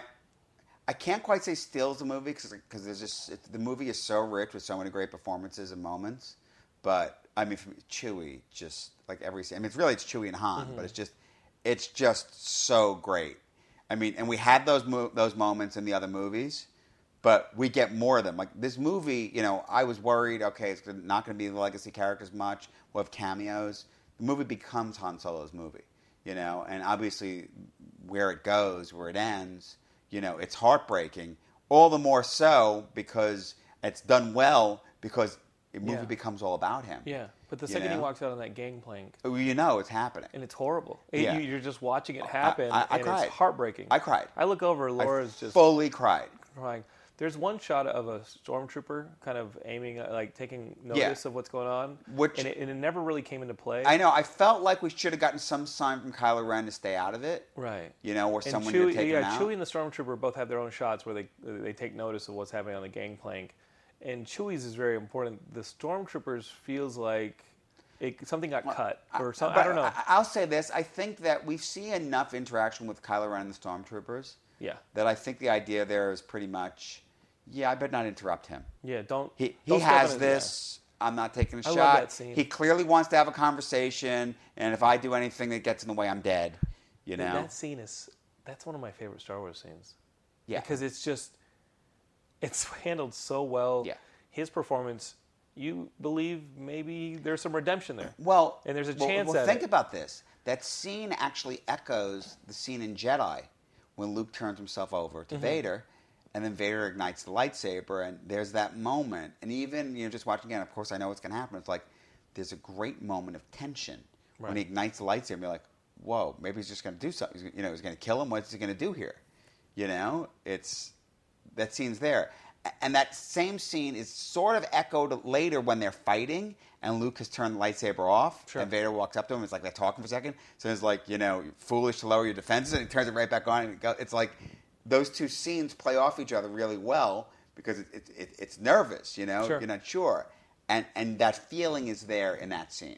I can't quite say steals the movie because there's just it, the movie is so rich with so many great performances and moments. But I mean, from Chewie, just like every scene. I mean, it's really it's Chewie and Han, mm-hmm. but it's just it's just so great. I mean, and we had those mo- those moments in the other movies, but we get more of them. Like this movie, you know, I was worried. Okay, it's not going to be the legacy characters much. We'll have cameos. The movie becomes Han Solo's movie, you know, and obviously where it goes, where it ends. You know, it's heartbreaking, all the more so because it's done well because the movie yeah. becomes all about him. Yeah, but the second you know? he walks out on that gangplank... You know it's happening. And it's horrible. Yeah. It, you're just watching it happen, I, I, I and cried. It's heartbreaking. I cried. I look over, Laura's I just... fully cried. Crying. There's one shot of a stormtrooper kind of aiming, like taking notice yeah. of what's going on, Which, and, it, and it never really came into play. I know. I felt like we should have gotten some sign from Kylo Ren to stay out of it, right? You know, or and someone Chewie, to take yeah, him out. Chewie and the stormtrooper both have their own shots where they they take notice of what's happening on the gangplank, and Chewie's is very important. The stormtroopers feels like it, something got well, cut or something. I don't know. I'll say this: I think that we see enough interaction with Kylo Ren and the stormtroopers. Yeah. That I think the idea there is pretty much. Yeah, I better not interrupt him. Yeah, don't. He, he don't has this. Yeah. I'm not taking a I shot. Love that scene. He clearly wants to have a conversation, and if I do anything that gets in the way, I'm dead. You know. Dude, that scene is that's one of my favorite Star Wars scenes. Yeah, because it's just it's handled so well. Yeah, his performance. You believe maybe there's some redemption there. Well, and there's a well, chance. Well, at think it. about this. That scene actually echoes the scene in Jedi when Luke turns himself over to mm-hmm. Vader. And then Vader ignites the lightsaber, and there's that moment. And even, you know, just watching again, of course I know what's going to happen. It's like, there's a great moment of tension. Right. When he ignites the lightsaber, you're like, whoa, maybe he's just going to do something. He's, you know, he's going to kill him. What's he going to do here? You know, it's, that scene's there. And that same scene is sort of echoed later when they're fighting, and Luke has turned the lightsaber off, sure. and Vader walks up to him, it's like they're talking for a second. So it's like, you know, foolish to lower your defenses, and he turns it right back on, and it goes, it's like... Those two scenes play off each other really well because it, it, it, it's nervous, you know? Sure. You're not sure. And and that feeling is there in that scene.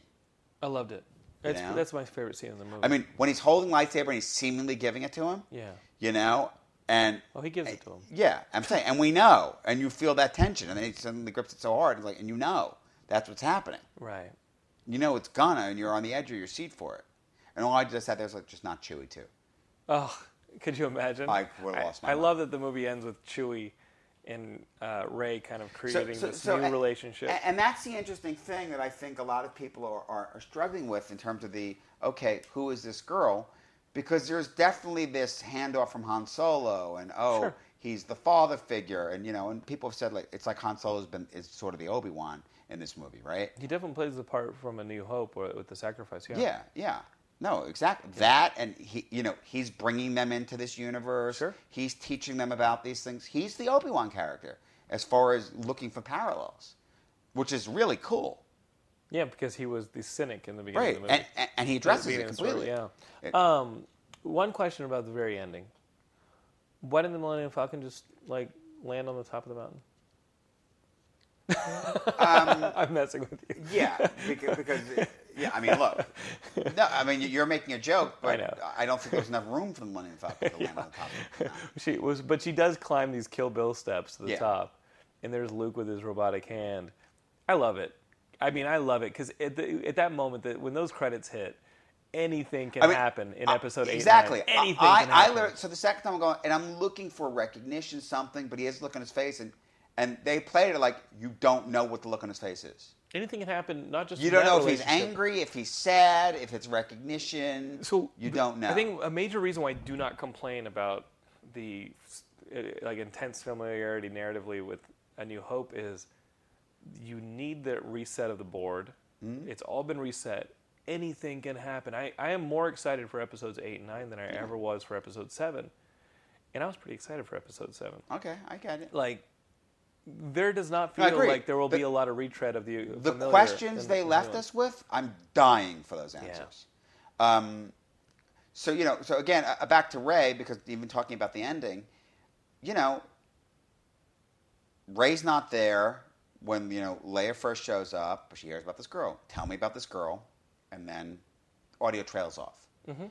I loved it. That's, that's my favorite scene in the movie. I mean, when he's holding lightsaber and he's seemingly giving it to him. Yeah. You know? And oh, he gives it to him. Yeah. I'm saying, and we know. And you feel that tension. And then he suddenly grips it so hard. And, like, and you know that's what's happening. Right. You know it's gonna, and you're on the edge of your seat for it. And all I just sat there was like, just not Chewie, too. Oh, could you imagine? I would have lost my I mind. Love that the movie ends with Chewie and uh, Rey kind of creating so, so, this so, new and, relationship. And that's the interesting thing that I think a lot of people are, are, are struggling with in terms of the, okay, who is this girl? Because there's definitely this handoff from Han Solo and, oh, sure. he's the father figure, and you know, and people have said like it's like Han Solo's been is sort of the Obi-Wan in this movie, right? He definitely plays the part from A New Hope or with the sacrifice. Yeah, yeah, yeah. No, exactly yeah. that, and he, you know, he's bringing them into this universe. Sure, he's teaching them about these things. He's the Obi-Wan character as far as looking for parallels, which is really cool. Yeah, because he was the cynic in the beginning right. of the movie. And, and he addresses it completely. Story, yeah. It, um, one question about the very ending. Why didn't the Millennium Falcon just, like, land on the top of the mountain? um, I'm messing with you. Yeah, because, because yeah, I mean, look. No, I mean, you're making a joke, but I, I don't think there's enough room for the Millennium Falcon to yeah. land on the top of the mountain. She was, but she does climb these Kill Bill steps to the yeah. top, and there's Luke with his robotic hand. I love it. I mean, I love it, because at, at that moment, that when those credits hit, anything can I mean, happen in I, episode eight. Exactly. Nine. Anything I, can happen. I, I, so the second time I'm going, and I'm looking for recognition, something, but he has a look on his face, and, and they played it like, you don't know what the look on his face is. Anything can happen, not just... You don't know if he's angry, if he's sad, if it's recognition. So you don't know. I think a major reason why I do not complain about the like intense familiarity narratively with A New Hope is... You need that reset of the board. Mm-hmm. It's all been reset. Anything can happen. I, I am more excited for episodes eight and nine than I yeah. ever was for episode seven. And I was pretty excited for episode seven. Okay, I get it. Like, there does not feel no, like there will the, be a lot of retread of the The questions they the left us with, I'm dying for those answers. Yeah. Um, so, you know, so again, uh, back to Rey, because even talking about the ending, you know, Rey's not there. When, you know, Leia first shows up, she hears about this girl. Tell me about this girl. And then audio trails off. Mm-hmm.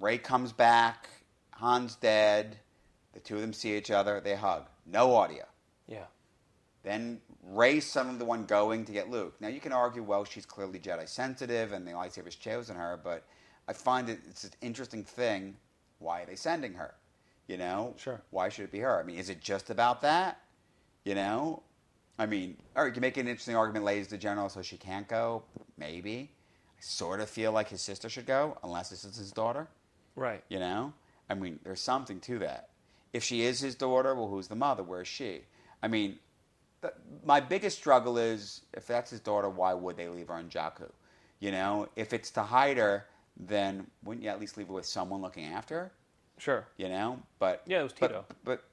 Rey comes back. Han's dead. The two of them see each other. They hug. No audio. Yeah. Then Rey's suddenly the one going to get Luke. Now, you can argue, well, she's clearly Jedi sensitive and the lightsaber's chosen her, but I find it, it's an interesting thing. Why are they sending her? You know? Sure. Why should it be her? I mean, is it just about that? You know? I mean, or you can make an interesting argument, Leia's the general, so she can't go. Maybe. I sort of feel like his sister should go, unless this is his daughter. Right. You know? I mean, there's something to that. If she is his daughter, well, who's the mother? Where is she? I mean, th- my biggest struggle is, if that's his daughter, why would they leave her on Jakku? You know? If it's to hide her, then wouldn't you at least leave her with someone looking after her? Sure. You know? But yeah, it was Teedo. But... but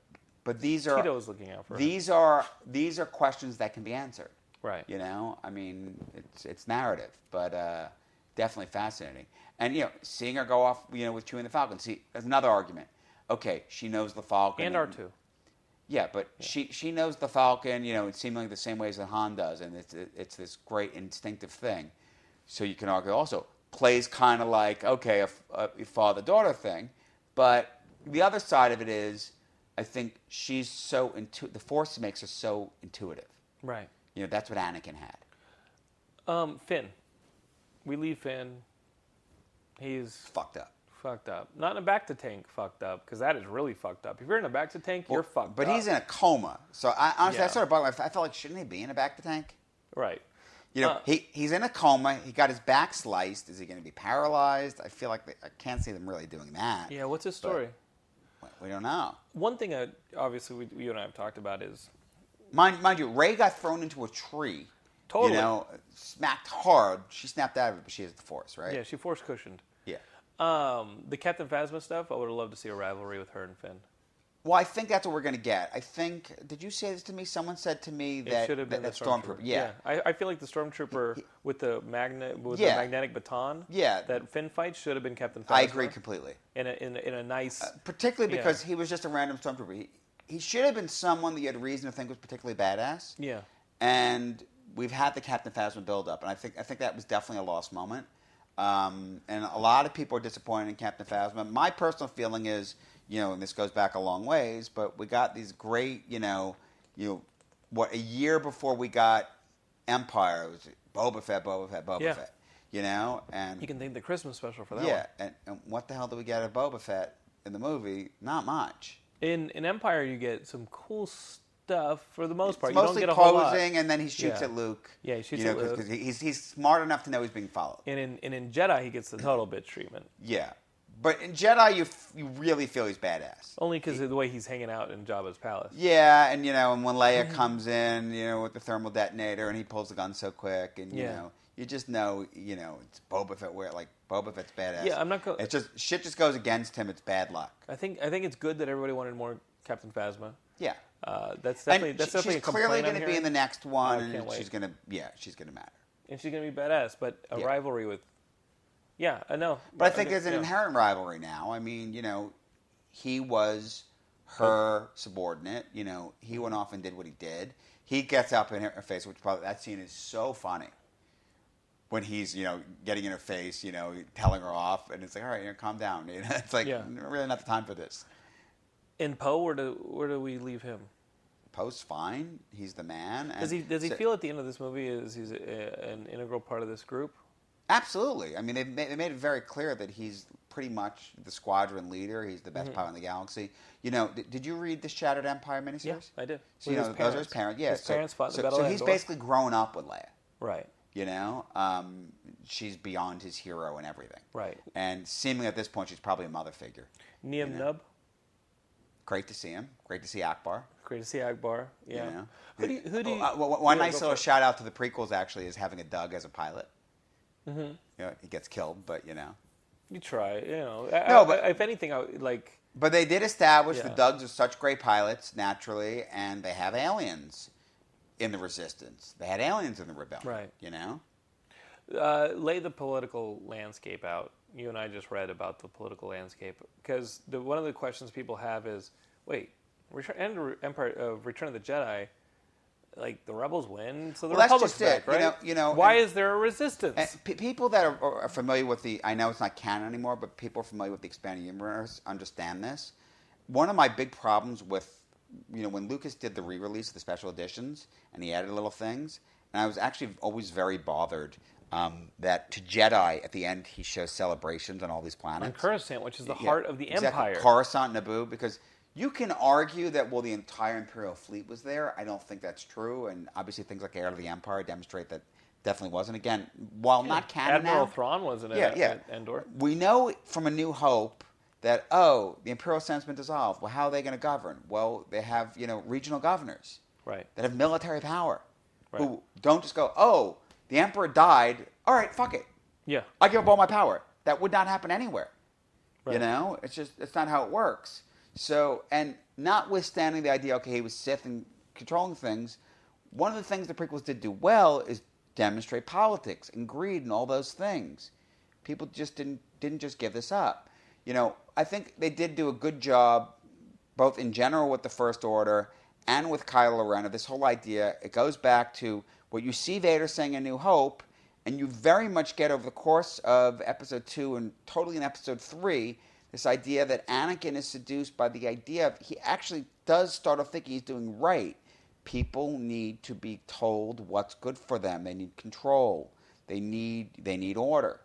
But these are Teedo is looking out for these her. are these are questions that can be answered, right? You know, I mean, it's it's narrative, but uh, definitely fascinating. And you know, seeing her go off, you know, with Chewie and the Falcon. See, that's another argument. Okay, she knows the Falcon and R two. Yeah, but yeah. she she knows the Falcon, you know, in seemingly the same ways that Han does, and it's it's this great instinctive thing. So you can argue also plays kind of like okay a, a father daughter thing, but the other side of it is. I think she's so intu- the Force makes her so intuitive. Right. You know, that's what Anakin had. Um, Finn. We leave Finn. He's... Fucked up. Fucked up. Not in a back-to-tank fucked up, because that is really fucked up. If you're in a back-to-tank, well, you're fucked but up. But he's in a coma. So, I, honestly, yeah. I sort of buggered. I felt like, shouldn't he be in a back-to-tank? Right. You know, uh, he he's in a coma. He got his back sliced. Is he going to be paralyzed? I feel like they, I can't see them really doing that. Yeah, what's his story? But, we don't know. One thing, I, obviously, we, you and I have talked about is... Mind, mind you, Rey got thrown into a tree. Totally. You know, smacked hard. She snapped out of it, but she has the Force, right? Yeah, she Force cushioned. Yeah. Um, the Captain Phasma stuff, I would have loved to see a rivalry with her and Finn. Well, I think that's what we're going to get. I think... Did you say this to me? Someone said to me that... It should have been that, the Stormtrooper. Stormtrooper. Yeah. yeah. I, I feel like the Stormtrooper he, he, with, the, magna, with yeah. the magnetic baton yeah. that Finn fights should have been Captain Phasma. I agree completely. In a, in, in a nice... Uh, particularly because yeah. he was just a random Stormtrooper. He, he should have been someone that you had reason to think was particularly badass. Yeah. And we've had the Captain Phasma build-up. And I think I think that was definitely a lost moment. Um, and a lot of people are disappointed in Captain Phasma. My personal feeling is... You know, and this goes back a long ways, but we got these great, you know, you know, what a year before we got Empire, it was Boba Fett, Boba Fett, Boba yeah. Fett, you know, and you can think the Christmas special for that. Yeah, one. And, and what the hell do we get of Boba Fett in the movie? Not much. In in Empire, you get some cool stuff for the most part. It's you mostly don't get a whole posing, lot. And then he shoots yeah. at Luke. Yeah, he shoots you know, at cause, Luke because he's he's smart enough to know he's being followed. And in and in Jedi, he gets the total bitch treatment. Yeah. But in Jedi, you f- you really feel he's badass. Only because of the way he's hanging out in Jabba's palace. Yeah, and you know, and when Leia comes in, you know, with the thermal detonator, and he pulls the gun so quick, and you yeah. know, you just know, you know, it's Boba Fett. Where like Boba Fett's badass. Yeah, I'm not. Go- it's just shit just goes against him. It's bad luck. I think I think it's good that everybody wanted more Captain Phasma. Yeah, uh, that's definitely and that's she, definitely. She's a clearly going to be in the next one, oh, and wait. she's going to yeah, she's going to matter, and she's going to be badass. But a yeah. rivalry with. Yeah, I know. But, but I think okay, there's an yeah. inherent rivalry now. I mean, you know, he was her subordinate. You know, he went off and did what he did. He gets up in her face, which probably that scene is so funny. When he's, you know, getting in her face, you know, telling her off. And it's like, all right, you know, calm down. You know, it's like, yeah. really not the time for this. And Poe, where do, where do we leave him? Poe's fine. He's the man. And does he, does he so, feel at the end of this movie is he's a, an integral part of this group? Absolutely. I mean, they made, they made it very clear that he's pretty much the squadron leader. He's the best mm-hmm. pilot in the galaxy. You know, th- did you read the Shattered Empire miniseries? Yeah, I did. So, with you know, those are his parents. Yeah, his so, parents fought so, the battle. So he's Andor. basically grown up with Leia. Right. You know, um, she's beyond his hero and everything. Right. And seemingly at this point, she's probably a mother figure. Niamh you know? Nub. Great to see him. Great to see Akbar. Great to see Akbar. Yeah. You know? Who do you, who do you, oh, uh, one nice little shout out to the prequels actually is having a Doug as a pilot. Mm-hmm. You know, he gets killed, but you know, you try. You know, I, no, but I, if anything, I would, like. But they did establish yeah. the Dugs are such great pilots naturally, and they have aliens in the Resistance. They had aliens in the Rebellion, right? You know, uh, lay the political landscape out. You and I just read about the political landscape because the, one of the questions people have is, wait, Return, End, Empire, uh, Return of the Jedi. Like, the rebels win, so the well, Republic's back, right? You know, you know, why and, is there a resistance? And p- people that are, are familiar with the... I know it's not canon anymore, but people familiar with the expanded universe understand this. One of my big problems with... You know, when Lucas did the re-release of the special editions, and he added little things, and I was actually always very bothered um, that to Jedi, at the end, he shows celebrations on all these planets. On Coruscant, which is the yeah, heart of the exactly, Empire. Coruscant, Naboo, because... You can argue that, well, the entire Imperial fleet was there. I don't think that's true. And obviously things like Heir to the Empire demonstrate that definitely wasn't. Again, while yeah, not canon Admiral now, Thrawn wasn't yeah, at, yeah. at Endor. We know from A New Hope that, oh, the Imperial Senate's been dissolved. Well, how are they going to govern? Well, they have, you know, regional governors right. that have military power right. who don't just go, oh, the Emperor died. All right, fuck it. Yeah, I give up all my power. That would not happen anywhere. Right. You know? It's just, it's not how it works. So, and notwithstanding the idea, okay, he was Sith and controlling things, one of the things the prequels did do well is demonstrate politics and greed and all those things. People just didn't didn't just give this up. You know, I think they did do a good job, both in general with the First Order and with Kylo Ren, of this whole idea. It goes back to what you see Vader saying in New Hope, and you very much get over the course of Episode two and totally in Episode three, this idea that Anakin is seduced by the idea of he actually does start off thinking he's doing right. People need to be told what's good for them. They need control. They need they need order.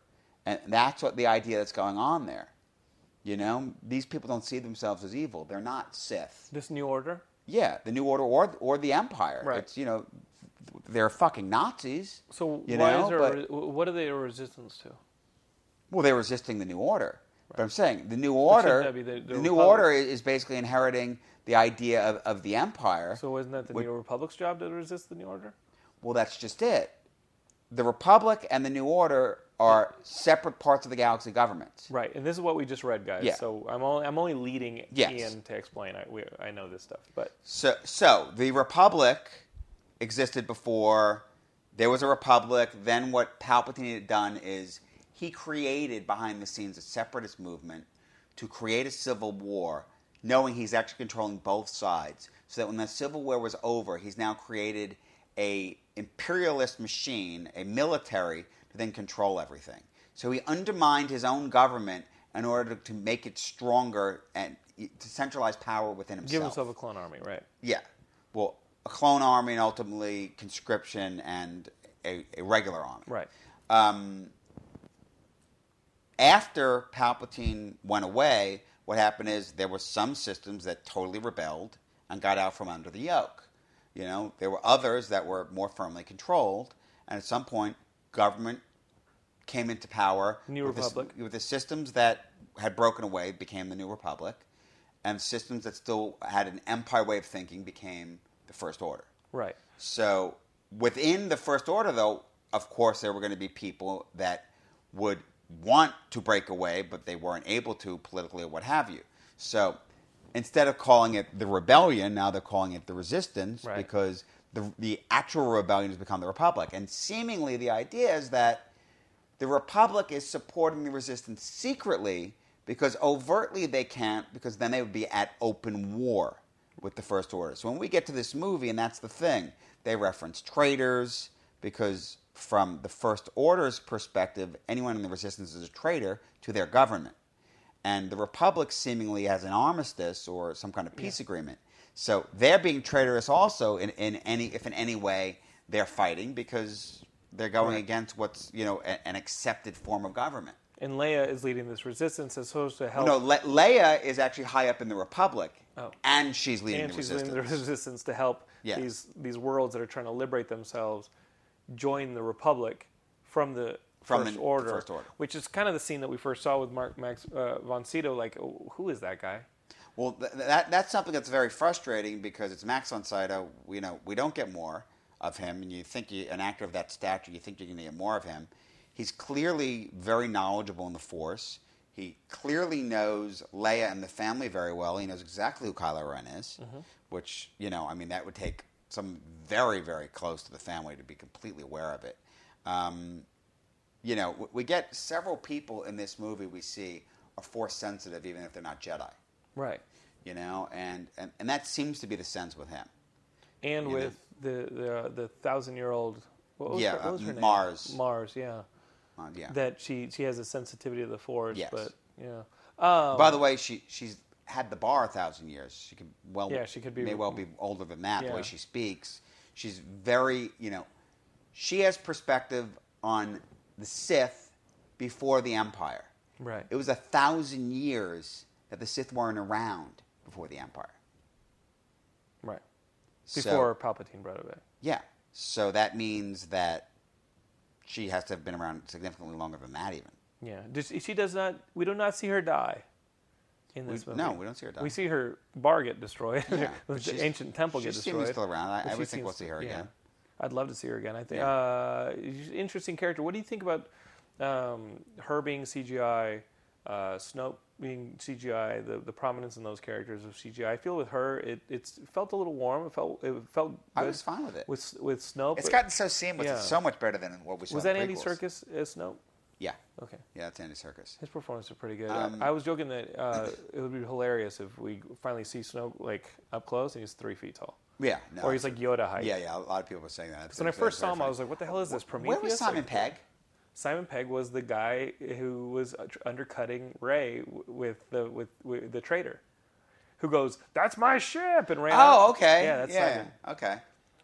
And that's what the idea that's going on there. You know? These people don't see themselves as evil. They're not Sith. This new order? Yeah, the new order or or the Empire. Right. It's, you know, they're fucking Nazis. So you why know? Is there but, a, what are they a resistance to? Well, they're resisting the new order. But I'm saying the new order, the, the, the new order is basically inheriting the idea of, of the Empire. So isn't that the which, New Republic's job to resist the new order? Well, that's just it. The Republic and the New Order are separate parts of the galaxy governments. Right, and this is what we just read, guys. Yeah. So I'm only I'm only leading yes. Ian to explain. I we, I know this stuff, but so so the Republic existed before there was a Republic. Then what Palpatine had done is. He created, behind the scenes, a separatist movement to create a civil war, knowing he's actually controlling both sides, so that when the civil war was over, he's now created a imperialist machine, a military, to then control everything. So he undermined his own government in order to make it stronger and to centralize power within himself. Give himself a clone army, right? Yeah. Well, a clone army and ultimately conscription and a, a regular army. Right. Um... After Palpatine went away, what happened is there were some systems that totally rebelled and got out from under the yoke. You know, there were others that were more firmly controlled, and at some point, government came into power. New Republic. With the systems that had broken away became the New Republic, and systems that still had an Empire way of thinking became the First Order. Right. So within the First Order, though, of course, there were going to be people that would want to break away, but they weren't able to politically or what have you. So instead of calling it the rebellion, now they're calling it the resistance, right, because the the actual rebellion has become the Republic. And seemingly the idea is that the Republic is supporting the resistance secretly, because overtly they can't, because then they would be at open war with the First Order. So when we get to this movie, and that's the thing, they reference traitors, because from the First Order's perspective, anyone in the resistance is a traitor to their government. And the Republic seemingly has an armistice or some kind of peace yeah. agreement. So they're being traitorous also in, in any, if in any way they're fighting, because they're going right. against what's, you know, a, an accepted form of government. And Leia is leading this resistance as opposed to help. No, Le- Leia is actually high up in the Republic, oh. and she's leading and the she's resistance. And she's leading the resistance to help yeah. these these worlds that are trying to liberate themselves join the Republic from the From First, the, Order, the First Order, which is kind of the scene that we first saw with Mark Max uh, von Sydow. Like, oh, who is that guy? Well, th- that that's something that's very frustrating, because it's Max von Sydow. You know, we don't get more of him, and you think you, an actor of that stature, you think you're going to get more of him. He's clearly very knowledgeable in the Force. He clearly knows Leia and the family very well. He knows exactly who Kylo Ren is, mm-hmm. which, you know, I mean, that would take someone very, very close to the family to be completely aware of it. Um, You know, we get several people in this movie we see are Force-sensitive, even if they're not Jedi. Right. You know, and, and, and that seems to be the sense with him. And you with know? the the thousand-year-old... What was, yeah, her, what was her name? Mars. Mars, yeah. Uh, yeah. That she, she has a sensitivity to the Force, yes. but, yeah. Um, By the way, she she's had the bar a thousand years. She could well yeah, she could be, may well be older than that, yeah. the way she speaks. She's very, you know... She has perspective on... the Sith before the Empire. Right. It was a thousand years that the Sith weren't around before the Empire. Right. Before so, Palpatine brought it back. Yeah. So that means that she has to have been around significantly longer than that, even. Yeah. Does she, she does not. We do not see her die in this we, movie. No, we don't see her die. We see her bar get destroyed. Yeah. the ancient temple get destroyed. She's still around. I, I would think we'll see her yeah. again. I'd love to see her again. I think yeah. uh, interesting character. What do you think about um, her being C G I, uh, Snoke being C G I, the, the prominence in those characters of C G I? I feel with her, it it's felt a little warm. It felt it felt. Good. I was fine with it. With with Snoke, it's gotten so seamless. Yeah. It's so much better than what we saw. Was that in Andy Serkis as Snoke? Yeah. Okay. Yeah, that's Andy Serkis. His performances are pretty good. Um, I, I was joking that uh, it would be hilarious if we finally see Snoke like up close and he's three feet tall. Yeah, no. Or he's like Yoda height. Yeah, yeah. A lot of people were saying that. When I first saw him, funny. I was like, "What the hell is this?" Prometheus. Where was Simon like, Pegg? Simon Pegg was the guy who was undercutting Rey with the with, with the traitor, who goes, "That's my ship," and ran. Oh, out. okay. Yeah, that's yeah, Simon. Okay.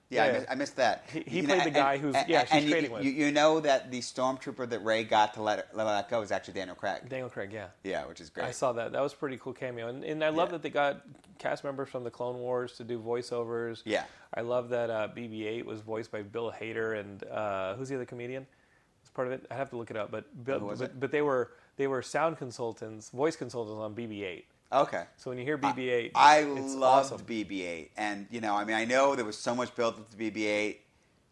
Yeah, yeah. I, missed, I missed that. He, he played know, the and, guy who's and, yeah, she's and trading you, with. You, you know that the stormtrooper that Rey got to let, let let go is actually Daniel Craig. Daniel Craig, yeah, yeah, which is great. I saw that. That was a pretty cool cameo, and and I love yeah. that they got cast members from the Clone Wars to do voiceovers. Yeah, I love that uh, B B eight was voiced by Bill Hader and uh, who's the other comedian? As part of it, I have to look it up. But Bill, Who was but, it? but they were they were sound consultants, voice consultants on B B eight. Okay. So when you hear B B eight, I, I loved awesome. B B eight, and you know, I mean, I know there was so much built up to B B eight,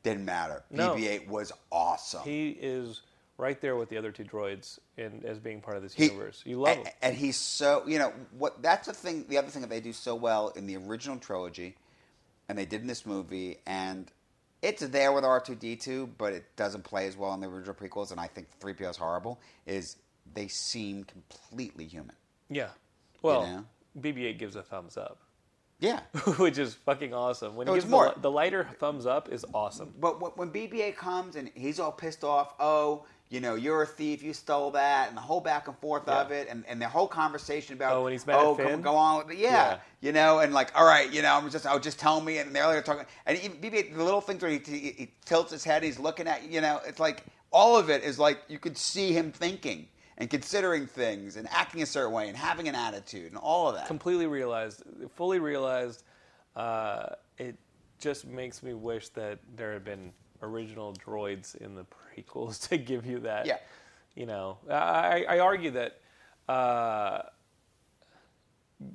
didn't matter. No. B B eight was awesome. He is right there with the other two droids, in as being part of this he, universe. You love and, him, and he's so you know what? That's the thing. The other thing that they do so well in the original trilogy, and they did in this movie, and it's there with R two D two, but it doesn't play as well in the original prequels, and I think three P O is horrible. Is they seem completely human. Yeah. Well, you know? B B eight gives a thumbs up. Yeah. Which is fucking awesome. When no, he gives more, the, the lighter thumbs up is awesome. But when B B eight comes and he's all pissed off, oh, you know, you're a thief, you stole that, and the whole back and forth yeah. of it, and, and the whole conversation about, oh, when he's mad oh, at Finn? go on with it. Yeah, yeah. You know, and like, all right, you know, I'm just, oh, just tell me, and they're talking. And even B B eight, the little things where he, he, he tilts his head, he's looking at, you know, it's like, all of it is like, you could see him thinking. And considering things, and acting a certain way, and having an attitude, and all of that. Completely realized, fully realized, uh, it just makes me wish that there had been original droids in the prequels to give you that. Yeah. You know, I, I argue that uh,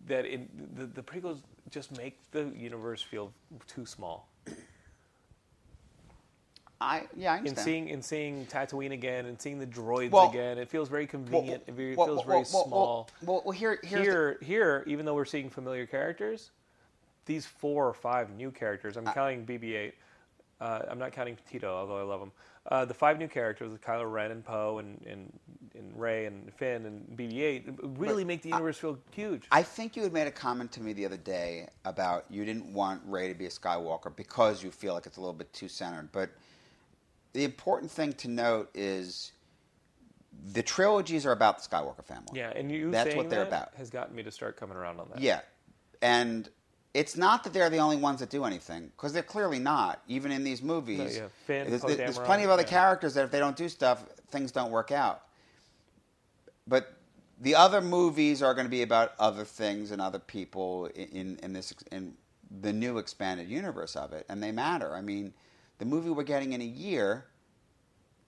that it, the, the prequels just make the universe feel too small. I yeah, I understand. In seeing in seeing Tatooine again and seeing the droids well, again, it feels very convenient. Well, well, it feels well, very well, small. Well, well, here here the... here, even though we're seeing familiar characters, these four or five new characters. I'm I... counting B B eight. Uh, I'm not counting Teedo, although I love him. Uh, the five new characters, Kylo Ren and Poe and, and, and Rey and Finn and B B eight, really but make the universe I, feel huge. I think you had made a comment to me the other day about you didn't want Rey to be a Skywalker because you feel like it's a little bit too centered. But the important thing to note is the trilogies are about the Skywalker family. Yeah, and you That's saying what they're that about. Has gotten me to start coming around on that. Yeah, and... It's not that they're the only ones that do anything, because they're clearly not. Even in these movies, no, yeah. Finn, there's, there's plenty of other yeah. characters that if they don't do stuff, things don't work out. But the other movies are going to be about other things and other people in, in this in the new expanded universe of it, and they matter. I mean, the movie we're getting in a year,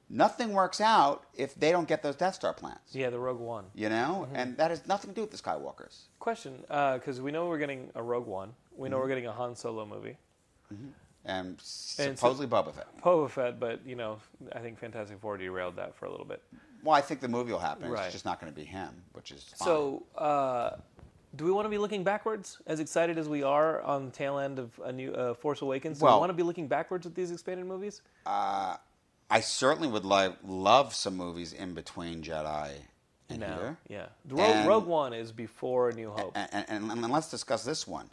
nothing works out if they don't get those Death Star plans. Yeah, the Rogue One. You know? Mm-hmm. And that has nothing to do with the Skywalkers. Question, because uh, we know we're getting a Rogue One. We know mm-hmm. we're getting a Han Solo movie. Mm-hmm. And supposedly and so, Boba Fett. Boba Fett, but, you know, I think Fantastic Four derailed that for a little bit. Well, I think the movie will happen. Right. It's just not going to be him, which is fine. So, uh, do we want to be looking backwards? As excited as we are on the tail end of a new uh, Force Awakens, do well, we want to be looking backwards with these expanded movies? Uh... I certainly would love love some movies in between Jedi and no, here. Yeah, Rogue, and, Rogue One is before A New Hope. And, and, and, and let's discuss this one.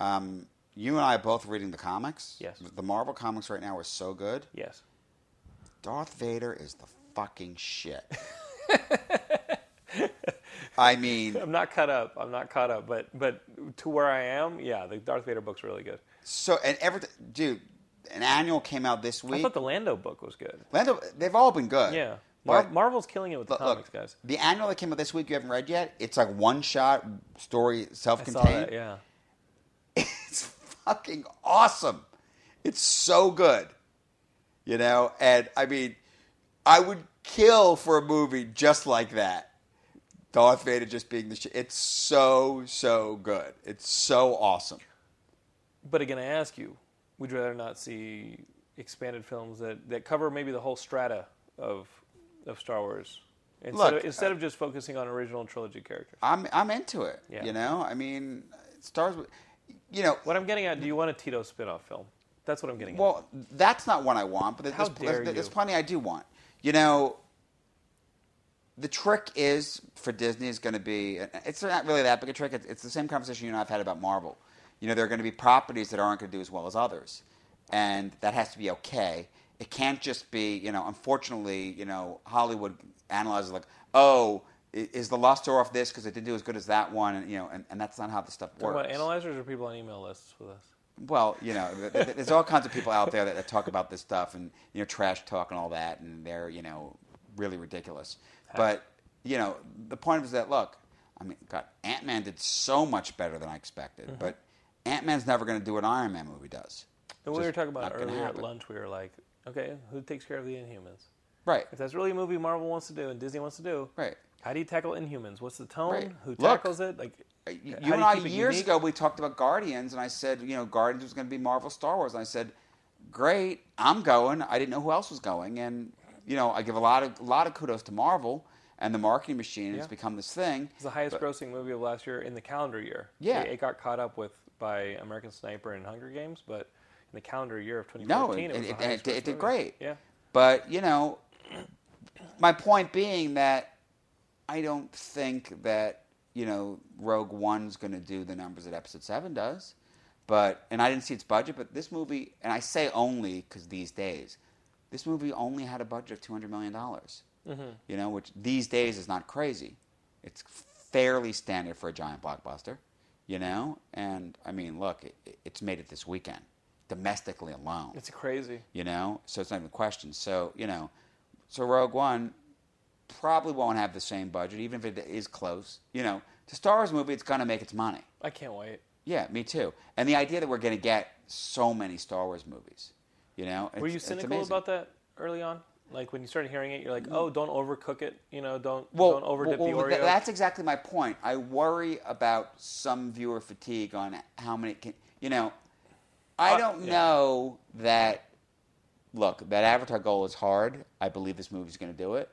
Um, you and I are both reading the comics. Yes. The Marvel comics right now are so good. Yes. Darth Vader is the fucking shit. I mean, I'm not caught up. I'm not caught up. But but to where I am, yeah, the Darth Vader book's really good. So and every dude. An annual came out this week. I thought the Lando book was good. Lando, they've all been good. Yeah. Mar- Marvel's killing it with the look, comics, guys. The annual that came out this week you haven't read yet, it's like one-shot story, self-contained. I saw that, yeah. It's fucking awesome. It's so good. You know? And, I mean, I would kill for a movie just like that. Darth Vader just being the shit. It's so, so good. It's so awesome. But again, I ask you, would you rather not see expanded films that, that cover maybe the whole strata of of Star Wars instead, Look, of, instead uh, of just focusing on original trilogy characters? I'm I'm into it. Yeah. You know, I mean, Star Wars. You know, what I'm getting at. Do you want a Teedo spinoff film? That's what I'm getting well, at. Well, that's not one I want, but there's, How there's, dare there's, there's you. plenty I do want. You know, the trick is for Disney is going to be. It's not really that big a trick. It's, it's the same conversation you and I've had about Marvel. You know, there are going to be properties that aren't going to do as well as others. And that has to be okay. It can't just be, you know, unfortunately, you know, Hollywood analyzes like, oh, is the luster off this because it didn't do as good as that one? And, you know, and, and that's not how this stuff works. What, analyzers or people on email lists with us? Well, you know, there's all kinds of people out there that, that talk about this stuff and, you know, trash talk and all that. And they're, you know, really ridiculous. Heck. But, you know, the point is that, look, I mean, God, Ant-Man did so much better than I expected. Mm-hmm. But... Ant-Man's never going to do what Iron Man movie does. And we were talking about earlier at lunch, we were like, okay, who takes care of the Inhumans? Right. If that's really a movie Marvel wants to do and Disney wants to do, right. How do you tackle Inhumans? What's the tone? Right. Who tackles Look, it? Like, you and I, years ago, we talked about Guardians, and I said, you know, Guardians was going to be Marvel Star Wars. And I said, great, I'm going. I didn't know who else was going. And, you know, I give a lot of, a lot of kudos to Marvel. And the marketing machine yeah. has become this thing. It's the highest but, grossing movie of last year in the calendar year. Yeah. It got caught up with by American Sniper and Hunger Games, but in the calendar year of twenty fourteen, no, it, it was it, the highest it, it, it did movie. Great. Yeah. But, you know, my point being that I don't think that, you know, Rogue One's going to do the numbers that Episode seven does. But, and I didn't see its budget, but this movie, and I say only because these days, this movie only had a budget of two hundred million dollars. Mm-hmm. You know, which these days is not crazy. It's fairly standard for a giant blockbuster, you know? And, I mean, look, it, it's made it this weekend, domestically alone. It's crazy. You know? So it's not even a question. So, you know, so Rogue One probably won't have the same budget, even if it is close. You know, to Star Wars movie, it's going to make its money. I can't wait. Yeah, me too. And the idea that we're going to get so many Star Wars movies, you know? Were you cynical about that early on? Like, when you started hearing it, you're like, oh, don't overcook it. You know, don't, well, don't overdip well, well, the Oreo. That's exactly my point. I worry about some viewer fatigue on how many can... You know, I don't uh, yeah. know that... Look, that Avatar goal is hard. I believe this movie's going to do it.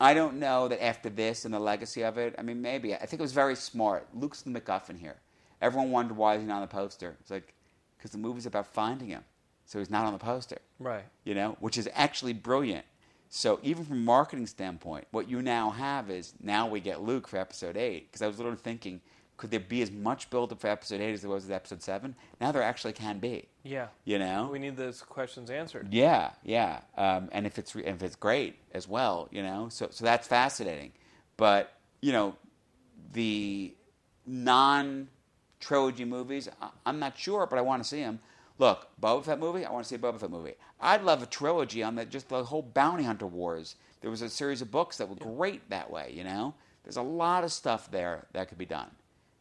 I don't know that after this and the legacy of it... I mean, maybe. I think it was very smart. Luke's the MacGuffin here. Everyone wondered why he's not on the poster. It's like, because the movie's about finding him. So he's not on the poster. Right. You know, which is actually brilliant. So even from a marketing standpoint, what you now have is now we get Luke for episode eight. Because I was literally thinking, could there be as much build-up for episode eight as there was with episode seven? Now there actually can be. Yeah. You know? We need those questions answered. Yeah, yeah. Um, and if it's re- if it's great as well, you know? So, so that's fascinating. But, you know, the non-trilogy movies, I- I'm not sure, but I want to see them. Look, Boba Fett movie, I want to see a Boba Fett movie. I'd love a trilogy on the, just the whole Bounty Hunter Wars. There was a series of books that were great that way, you know? There's a lot of stuff there that could be done,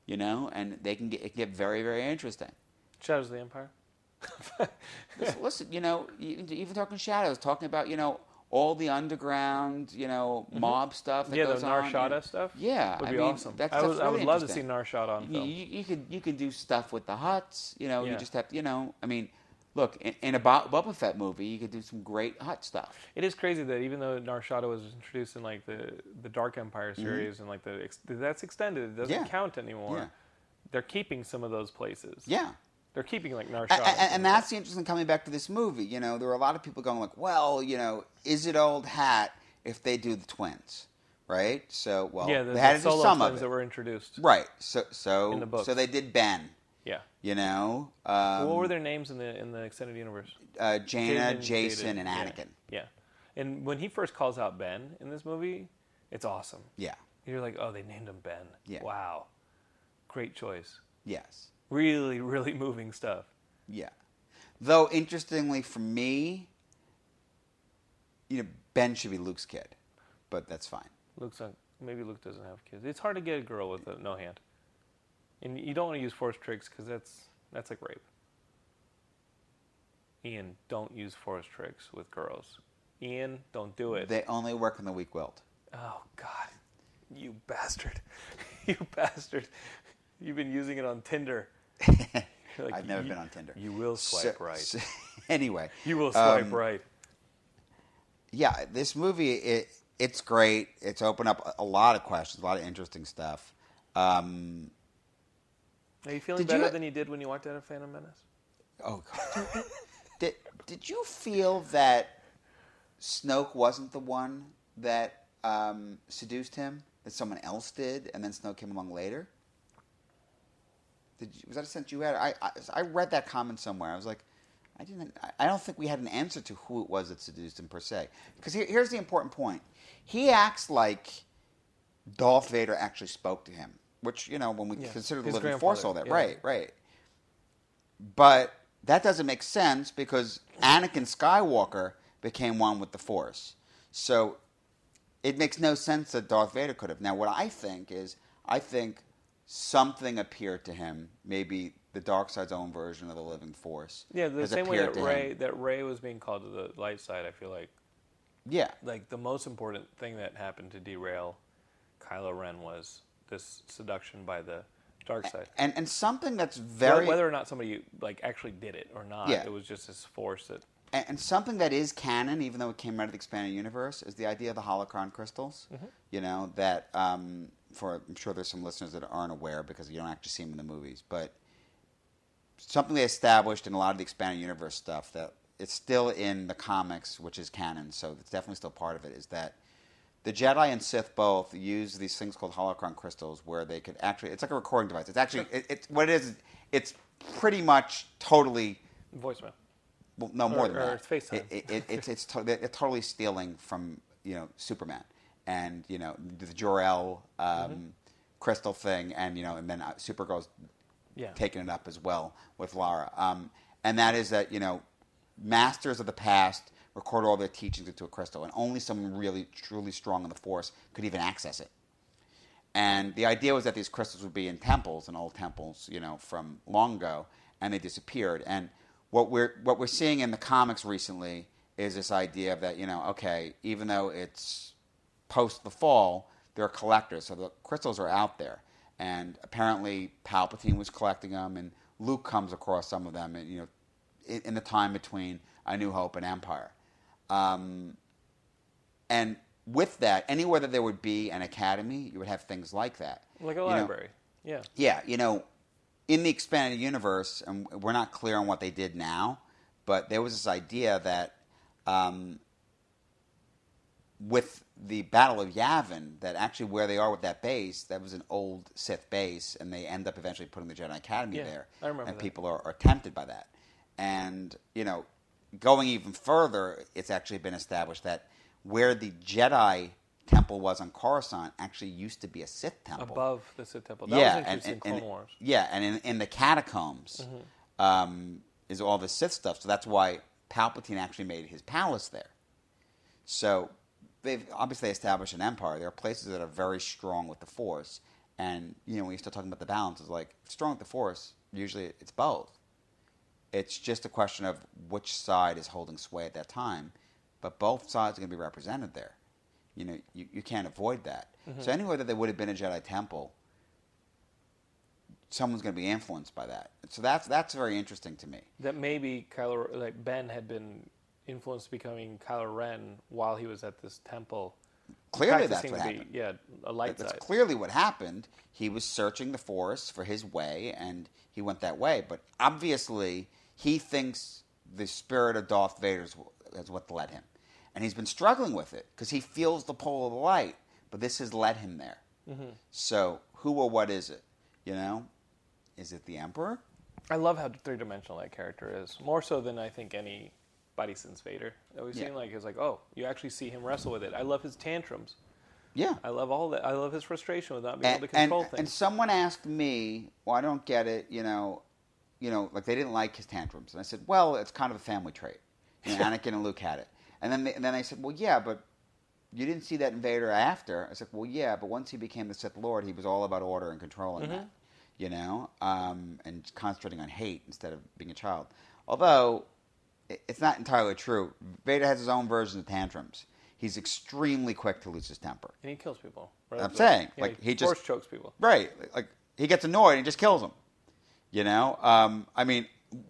you know? And they can get, it can get very, very interesting. Shadows of the Empire. listen, listen, you know, even, even talking Shadows, talking about, you know, all the underground, you know, mob mm-hmm. stuff that yeah, goes on. Yeah, the Nar Shaddaa stuff? Yeah. Would I be mean, awesome. That I would, really I would love to see Nar Shaddaa on film. You, you, you, could, you could do stuff with the huts, you know, yeah. you just have to, you know, I mean, look, in, in a Boba Fett movie, you could do some great hut stuff. It is crazy that even though Nar Shaddaa was introduced in, like, the, the Dark Empire series mm-hmm. and, like, the that's extended, it doesn't yeah. count anymore. Yeah. They're keeping some of those places. Yeah. They're keeping, like, Nar Shaddaa. And, and that's the interesting coming back to this movie. You know, there were a lot of people going, like, well, you know, is it old hat if they do the twins, right? So, well, yeah, the, they had the to do some of it. Yeah, the twins that were introduced. Right. So, so, in the books. So they did Ben. Yeah. You know? Um, what were their names in the in the extended universe? Uh, Jaina, Jaden, Jason, Jaden. and Anakin. Yeah. yeah. And when he first calls out Ben in this movie, it's awesome. Yeah. You're like, oh, they named him Ben. Yeah. Wow. Great choice. Yes. Really, really moving stuff. Yeah. Though, interestingly for me, you know, Ben should be Luke's kid, but that's fine. Luke's not, maybe Luke doesn't have kids. It's hard to get a girl with a, no hand. And you don't want to use force tricks because that's, that's like rape. Ian, don't use force tricks with girls. Ian, don't do it. They only work on the weak-willed. Oh, God. You bastard. You bastard. You've been using it on Tinder. Like, I've never you, been on Tinder. You will swipe so, right. So, anyway. You will swipe um, right. Yeah, this movie, it it's great. It's opened up a lot of questions, a lot of interesting stuff. Um, Are you feeling better you, than you did when you walked out of Phantom Menace? Oh, God. did, did you feel that Snoke wasn't the one that um, seduced him, that someone else did, and then Snoke came along later? Did you, was that a sense you had? I, I I read that comment somewhere. I was like, I didn't. I don't think we had an answer to who it was that seduced him per se. Because here, here's the important point: he acts like Darth Vader actually spoke to him, which you know when we yeah. consider the living force, all that yeah. right, right. But that doesn't make sense because Anakin Skywalker became one with the Force, so it makes no sense that Darth Vader could have. Now, what I think is, I think. Something appeared to him, maybe the dark side's own version of the living force. Yeah, the same way that Rey, that Rey was being called to the light side, I feel like. Yeah. Like, the most important thing that happened to derail Kylo Ren was this seduction by the dark side. And and something that's very... Whether or not somebody, like, actually did it or not, yeah. it was just this force that... And, and something that is canon, even though it came out of the expanded universe, is the idea of the holocron crystals. Mm-hmm. You know, that... Um, For, I'm sure there's some listeners that aren't aware because you don't actually see them in the movies, but something they established in a lot of the expanded universe stuff that it's still in the comics, which is canon, so it's definitely still part of it, is that the Jedi and Sith both use these things called holocron crystals where they could actually, it's like a recording device. It's actually, it, it's what it is, it's pretty much totally... Voicemail. Well, no, more or, than or that. Or FaceTime. It, it, it, it's, it's to, they're totally stealing from, you know, Superman. And, you know, the Jor-El um, mm-hmm. crystal thing, and, you know, and then Supergirl's yeah. taking it up as well with Lara. Um, and that is that, you know, masters of the past record all their teachings into a crystal, and only someone really, truly strong in the Force could even access it. And the idea was that these crystals would be in temples, in old temples, you know, from long ago, and they disappeared. And what we're what we're seeing in the comics recently is this idea of that, you know, okay, even though it's post the fall, they're collectors. So the crystals are out there. And apparently Palpatine was collecting them, and Luke comes across some of them, and, you know, in, in the time between A New Hope and Empire. Um, and with that, anywhere that there would be an academy, you would have things like that. Like a library, you know, yeah. Yeah, you know, in the expanded universe, and we're not clear on what they did now, but there was this idea that um, with the Battle of Yavin, that actually where they are with that base, that was an old Sith base, and they end up eventually putting the Jedi Academy yeah, there. I remember and that. People are, are tempted by that. And, you know, going even further, it's actually been established that where the Jedi temple was on Coruscant actually used to be a Sith temple. Above the Sith temple. That yeah, was interesting in Clone Wars. Yeah, and in, in the catacombs mm-hmm. um, is all the Sith stuff. So that's why Palpatine actually made his palace there. So they've obviously established an empire. There are places that are very strong with the Force. And, you know, when you start talking about the balance, it's like, strong with the Force, usually it's both. It's just a question of which side is holding sway at that time. But both sides are going to be represented there. You know, you, you can't avoid that. Mm-hmm. So anywhere that there would have been a Jedi temple, someone's going to be influenced by that. So that's that's very interesting to me. That maybe Kylo, like Ben had been influenced becoming Kylo Ren while he was at this temple. Clearly that's what happened. Be, yeah, a light that's side. That's clearly what happened. He was searching the Force for his way, and he went that way. But obviously, he thinks the spirit of Darth Vader's is what led him. And he's been struggling with it because he feels the pull of the light, but this has led him there. Mm-hmm. So who or what is it? You know, is it the Emperor? I love how three-dimensional that character is, more so than I think anybody since Vader that we've yeah. seen. Like it's like, oh, you actually see him wrestle with it. I love his tantrums. Yeah, I love all that. I love his frustration with not being and, able to control and, things. And someone asked me, "Well, I don't get it." You know, you know, like they didn't like his tantrums, and I said, "Well, it's kind of a family trait. You know, Anakin and Luke had it." And then, they, and then I said, well, yeah, but you didn't see that in Vader after. I said, well, yeah, but once he became the Sith Lord, he was all about order and controlling mm-hmm. that, you know, um, and concentrating on hate instead of being a child. Although, it's not entirely true. Vader has his own version of tantrums. He's extremely quick to lose his temper. And he kills people. Right? I'm saying. Yeah, like he, he just force chokes people. Right. Like, he gets annoyed and just kills them, you know. Um, I mean,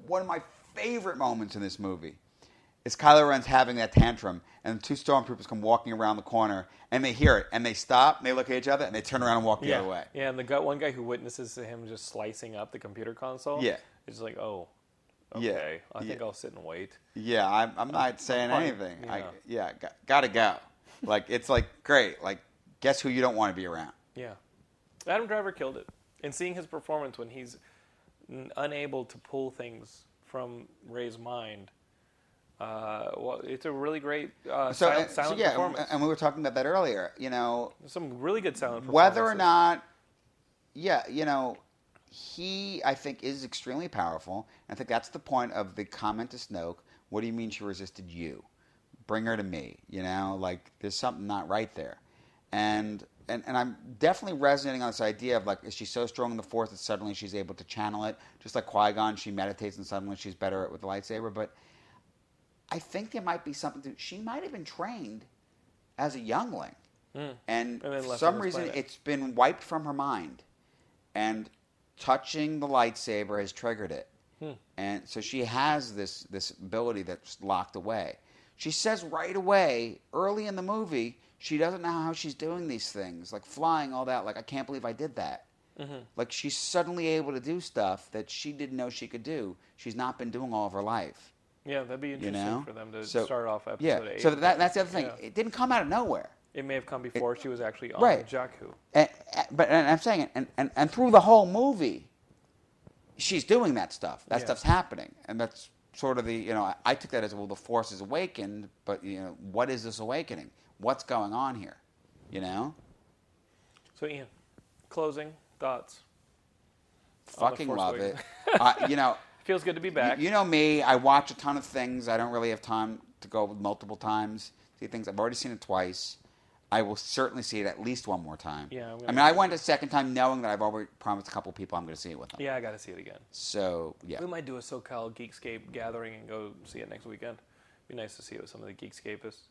one of my favorite moments in this movie is Kylo Ren's having that tantrum, and two Stormtroopers come walking around the corner, and they hear it, and they stop, and they look at each other, and they turn around and walk the yeah. other way. Yeah, and the guy, one guy who witnesses him just slicing up the computer console, yeah, is just like, oh, okay, yeah. I think yeah. I'll sit and wait. Yeah, I'm, I'm not I'm, saying I'm anything. Yeah, I, yeah got, gotta go. Like, it's like, great, like, guess who you don't want to be around? Yeah. Adam Driver killed it. And seeing his performance when he's unable to pull things from Rey's mind, Uh, well, it's a really great uh, so, silent, silent so, yeah, performance. And we were talking about that earlier, you know. Some really good silent performances. Whether or not, yeah, you know, he, I think, is extremely powerful. I think that's the point of the comment to Snoke, what do you mean she resisted you? Bring her to me, you know. Like, there's something not right there. And, and, and I'm definitely resonating on this idea of, like, is she so strong in the Force that suddenly she's able to channel it? Just like Qui-Gon, she meditates and suddenly she's better at with the lightsaber, but I think there might be something to... She might have been trained as a youngling. Mm. And, and for some reason, planet. It's been wiped from her mind. And touching the lightsaber has triggered it. Hmm. And so she has this, this ability that's locked away. She says right away, early in the movie, she doesn't know how she's doing these things. Like flying, all that. Like, I can't believe I did that. Mm-hmm. Like, she's suddenly able to do stuff that she didn't know she could do. She's not been doing all of her life. Yeah, that'd be interesting you know? for them to so, start off episode yeah. eight. So that, that's the other thing. Yeah. It didn't come out of nowhere. It may have come before it, she was actually on right. Jakku. And, but and I'm saying, and, and, and through the whole movie, she's doing that stuff. That yeah. stuff's happening. And that's sort of the, you know, I, I took that as, well, the Force is awakened, but, you know, what is this awakening? What's going on here? You know? So, Ian, closing thoughts. Fucking love it. uh, you know... Feels good to be back. You, you know me. I watch a ton of things. I don't really have time to go multiple times. See things. I've already seen it twice. I will certainly see it at least one more time. Yeah. I'm I mean, I went a second time knowing that I've already promised a couple people I'm going to see it with them. Yeah, I got to see it again. So, yeah. We might do a SoCal Geekscape gathering and go see it next weekend. It'd be nice to see it with some of the Geekscapists.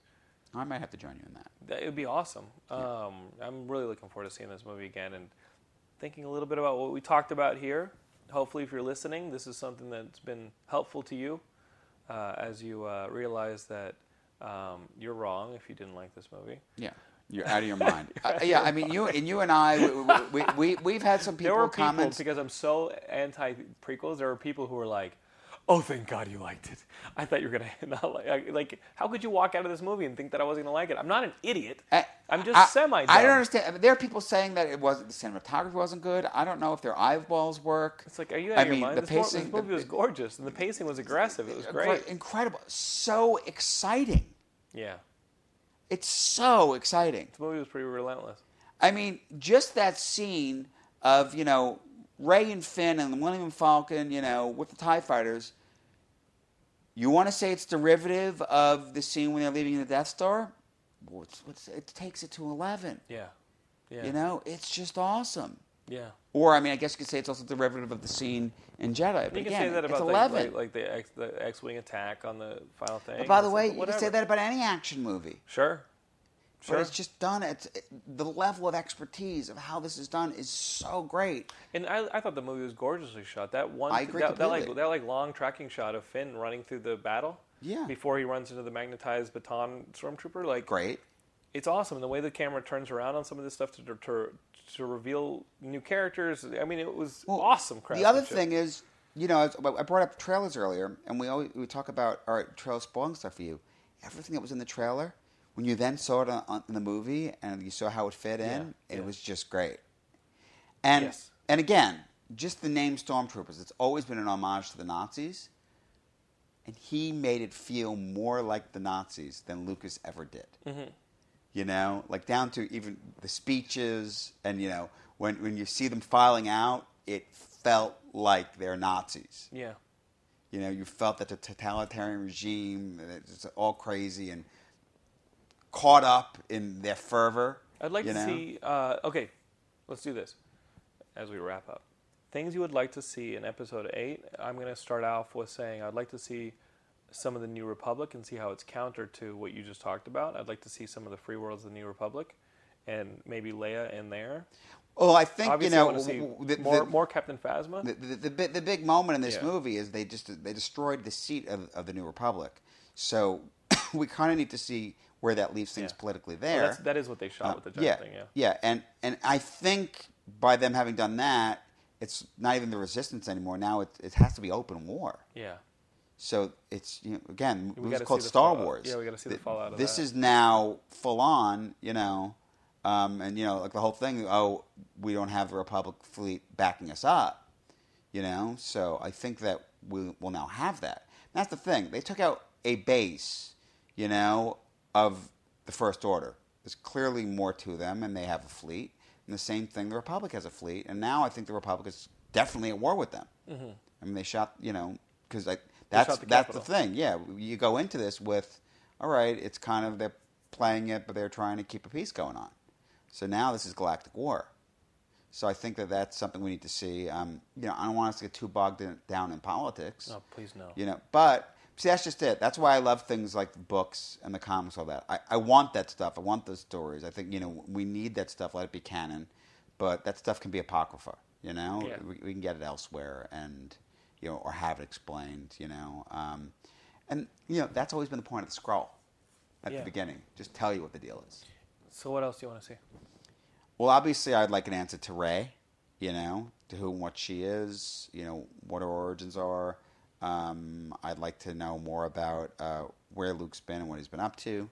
I might have to join you in that. That it would be awesome. Yeah. Um, I'm really looking forward to seeing this movie again and thinking a little bit about what we talked about here. Hopefully, if you're listening, this is something that's been helpful to you uh, as you uh, realize that um, you're wrong if you didn't like this movie. Yeah. You're out of your mind. uh, yeah, I mean, you and you and I, we, we, we, we've had some people, there were people comments. Because I'm so anti-prequels, there were people who were like, oh, thank God you liked it. I thought you were going to not like Like, how could you walk out of this movie and think that I wasn't going to like it? I'm not an idiot. I, I'm just semi-dumb. I don't understand. I mean, there are people saying that it wasn't, the cinematography wasn't good. I don't know if their eyeballs work. It's like, are you out I of mean, your mind? The this pacing, movie, this movie the, was gorgeous, and the pacing was aggressive. It was great. Incredible. So exciting. Yeah. It's so exciting. The movie was pretty relentless. I mean, just that scene of, you know, Rey and Finn and the Millennium Falcon, you know, with the TIE fighters. You want to say it's derivative of the scene when they're leaving the Death Star? Well, it's, it's, it takes it to eleven. Yeah. Yeah. You know, it's just awesome. Yeah. Or, I mean, I guess you could say it's also derivative of the scene in Jedi. You but can again, say that about the, like, like the, X, the X-Wing attack on the final thing. But by the way, like, you can say that about any action movie. Sure. Sure. But it's just done. It's it, the level of expertise of how this is done is so great. And I, I thought the movie was gorgeously shot. That one, I agree that, that like that like long tracking shot of Finn running through the battle. Yeah. Before he runs into the magnetized baton stormtrooper, like great. It's awesome. And the way the camera turns around on some of this stuff to to, to reveal new characters. I mean, it was well, awesome. The other thing is, you know, I brought up trailers earlier, and we always we talk about all right, trailers spoiling stuff for you. Everything that was in the trailer. When you then saw it on, on, in the movie and you saw how it fit in, yeah, it yeah. was just great. And yes. and again, just the name Stormtroopers, it's always been an homage to the Nazis. And he made it feel more like the Nazis than Lucas ever did. Mm-hmm. You know, like down to even the speeches and, you know, when, when you see them filing out, it felt like they're Nazis. Yeah. You know, you felt that the totalitarian regime, it's all crazy and caught up in their fervor. I'd like to know? see... Uh, okay, let's do this as we wrap up. Things you would like to see in Episode eight. I'm going to start off with saying I'd like to see some of the New Republic and see how it's counter to what you just talked about. I'd like to see some of the Free Worlds of the New Republic and maybe Leia in there. Well, I think, Obviously, you know... I want to see the, more, the, more Captain Phasma. The, the, the, the, the big moment in this yeah. movie is they just they destroyed the seat of, of the New Republic. So we kind of need to see... where that leaves things yeah. politically there. Well, that's, that is what they shot uh, with the giant yeah, thing, yeah. Yeah, and, and I think by them having done that, it's not even the resistance anymore. Now it, it has to be open war. Yeah. So it's, you know, again, we it was called Star fallout. Wars. Yeah, we got to see the, the fallout of this that. This is now full on, you know, um, and, you know, like the whole thing, oh, we don't have the Republic fleet backing us up, you know? So I think that we will now have that. And that's the thing. They took out a base, you know, of the First Order. There's clearly more to them, and they have a fleet. And the same thing, the Republic has a fleet, and now I think the Republic is definitely at war with them. Mm-hmm. I mean, they shot, you know, because like, that's the that's the thing. Yeah, you go into this with, all right, it's kind of they're playing it, but they're trying to keep a peace going on. So now this is galactic war. So I think that that's something we need to see. Um, you know, I don't want us to get too bogged in, down in politics. Oh, please no. You know, but. See, that's just it. That's why I love things like the books and the comics, all that. I, I want that stuff. I want those stories. I think, you know, we need that stuff. Let it be canon. But that stuff can be apocrypha, you know? Yeah. We, we can get it elsewhere and, you know, or have it explained, you know? Um, and, you know, that's always been the point of the scroll at yeah. the beginning. Just tell you what the deal is. So what else do you want to see? Well, obviously, I'd like an answer to Rey, you know, to who and what she is, you know, what her origins are. Um, I'd like to know more about uh, where Luke's been and what he's been up to.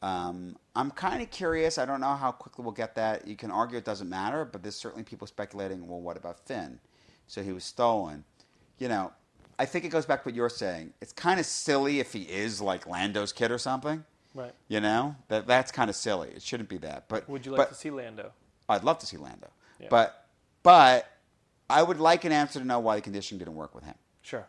Um, I'm kind of curious. I don't know how quickly we'll get that. You can argue it doesn't matter, but there's certainly people speculating, well, what about Finn? So he was stolen. You know, I think it goes back to what you're saying. It's kind of silly if he is like Lando's kid or something. Right. You know, that that's kind of silly. It shouldn't be that. But would you like but, to see Lando? I'd love to see Lando. Yeah. But, but I would like an answer to know why the condition didn't work with him. Sure.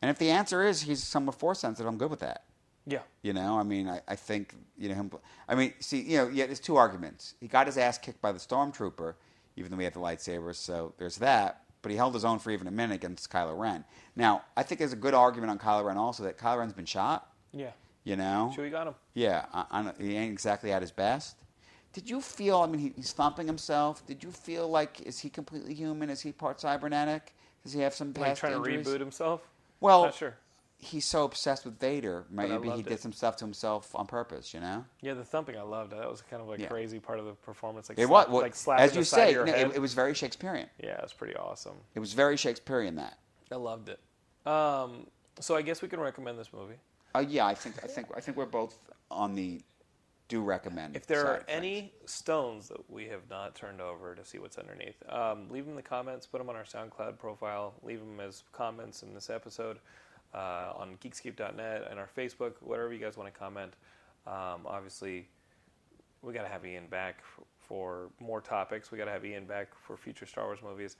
And if the answer is he's somewhat force sensitive, I'm good with that. Yeah. You know, I mean, I, I think, you know, him, I mean, see, you know, yeah, there's two arguments. He got his ass kicked by the Stormtrooper, even though we had the lightsabers, so there's that. But he held his own for even a minute against Kylo Ren. Now, I think there's a good argument on Kylo Ren also that Kylo Ren's been shot. Yeah. You know? Sure, you got him. Yeah. I, I, he ain't exactly at his best. Did you feel, I mean, he, he's thumping himself. Did you feel like, is he completely human? Is he part cybernetic? Does he have some past injuries? Like trying injuries? to reboot himself? Well, not sure. He's so obsessed with Vader. Maybe he did it. some stuff to himself on purpose, you know? Yeah, the thumping, I loved. That was kind of like yeah. crazy part of the performance. Like it slap, was. Like slapping As you the side say, of your no, head. It, it was very Shakespearean. Yeah, it was pretty awesome. It was very Shakespearean, that. I loved it. Um, so I guess we can recommend this movie. Uh, yeah, I think I think I think we're both on the do recommend. If there are any stones that we have not turned over to see what's underneath, um, leave them in the comments. Put them on our SoundCloud profile. Leave them as comments in this episode uh, on Geekscape dot net and our Facebook. Whatever you guys want to comment. Um, obviously, we got to have Ian back for more topics. We got to have Ian back for future Star Wars movies,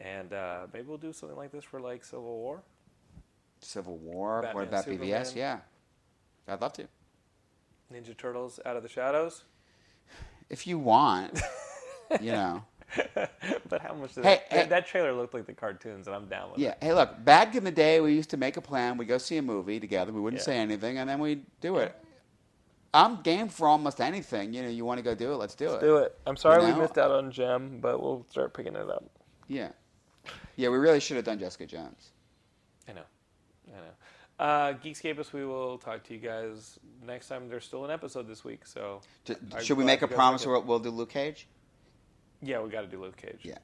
and uh, maybe we'll do something like this for like Civil War. Civil War, Batman, what about Superman. B V S? Yeah, I'd love to. Ninja Turtles, Out of the Shadows? If you want, you know. But how much does hey, that, hey, that trailer looked like the cartoons, and I'm down with yeah, it. Yeah, hey, look, back in the day, we used to make a plan. We'd go see a movie together. We wouldn't yeah. say anything, and then we'd do it. I'm game for almost anything. You know, you want to go do it, let's do let's it. do it. I'm sorry you we know? missed out on Gem, but we'll start picking it up. Yeah. Yeah, we really should have done Jessica Jones. I know. I know. Uh, Geekscape us. We will talk to you guys next time. There's still an episode this week, so D- should we make a promise? Or we'll do Luke Cage. Yeah, we got to do Luke Cage. Yeah,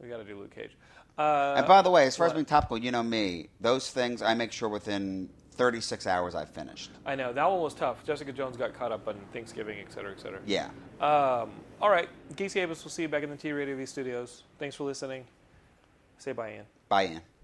we got to do Luke Cage. Uh, and by the way, as far what? as being topical, you know me. Those things I make sure within thirty-six hours I've finished. I know that one was tough. Jessica Jones got caught up on Thanksgiving, et cetera, et cetera. Yeah. Um, all right, Geekscape us. We'll see you back in the T Radio V studios. Thanks for listening. Say bye, Ian. Bye, Ian.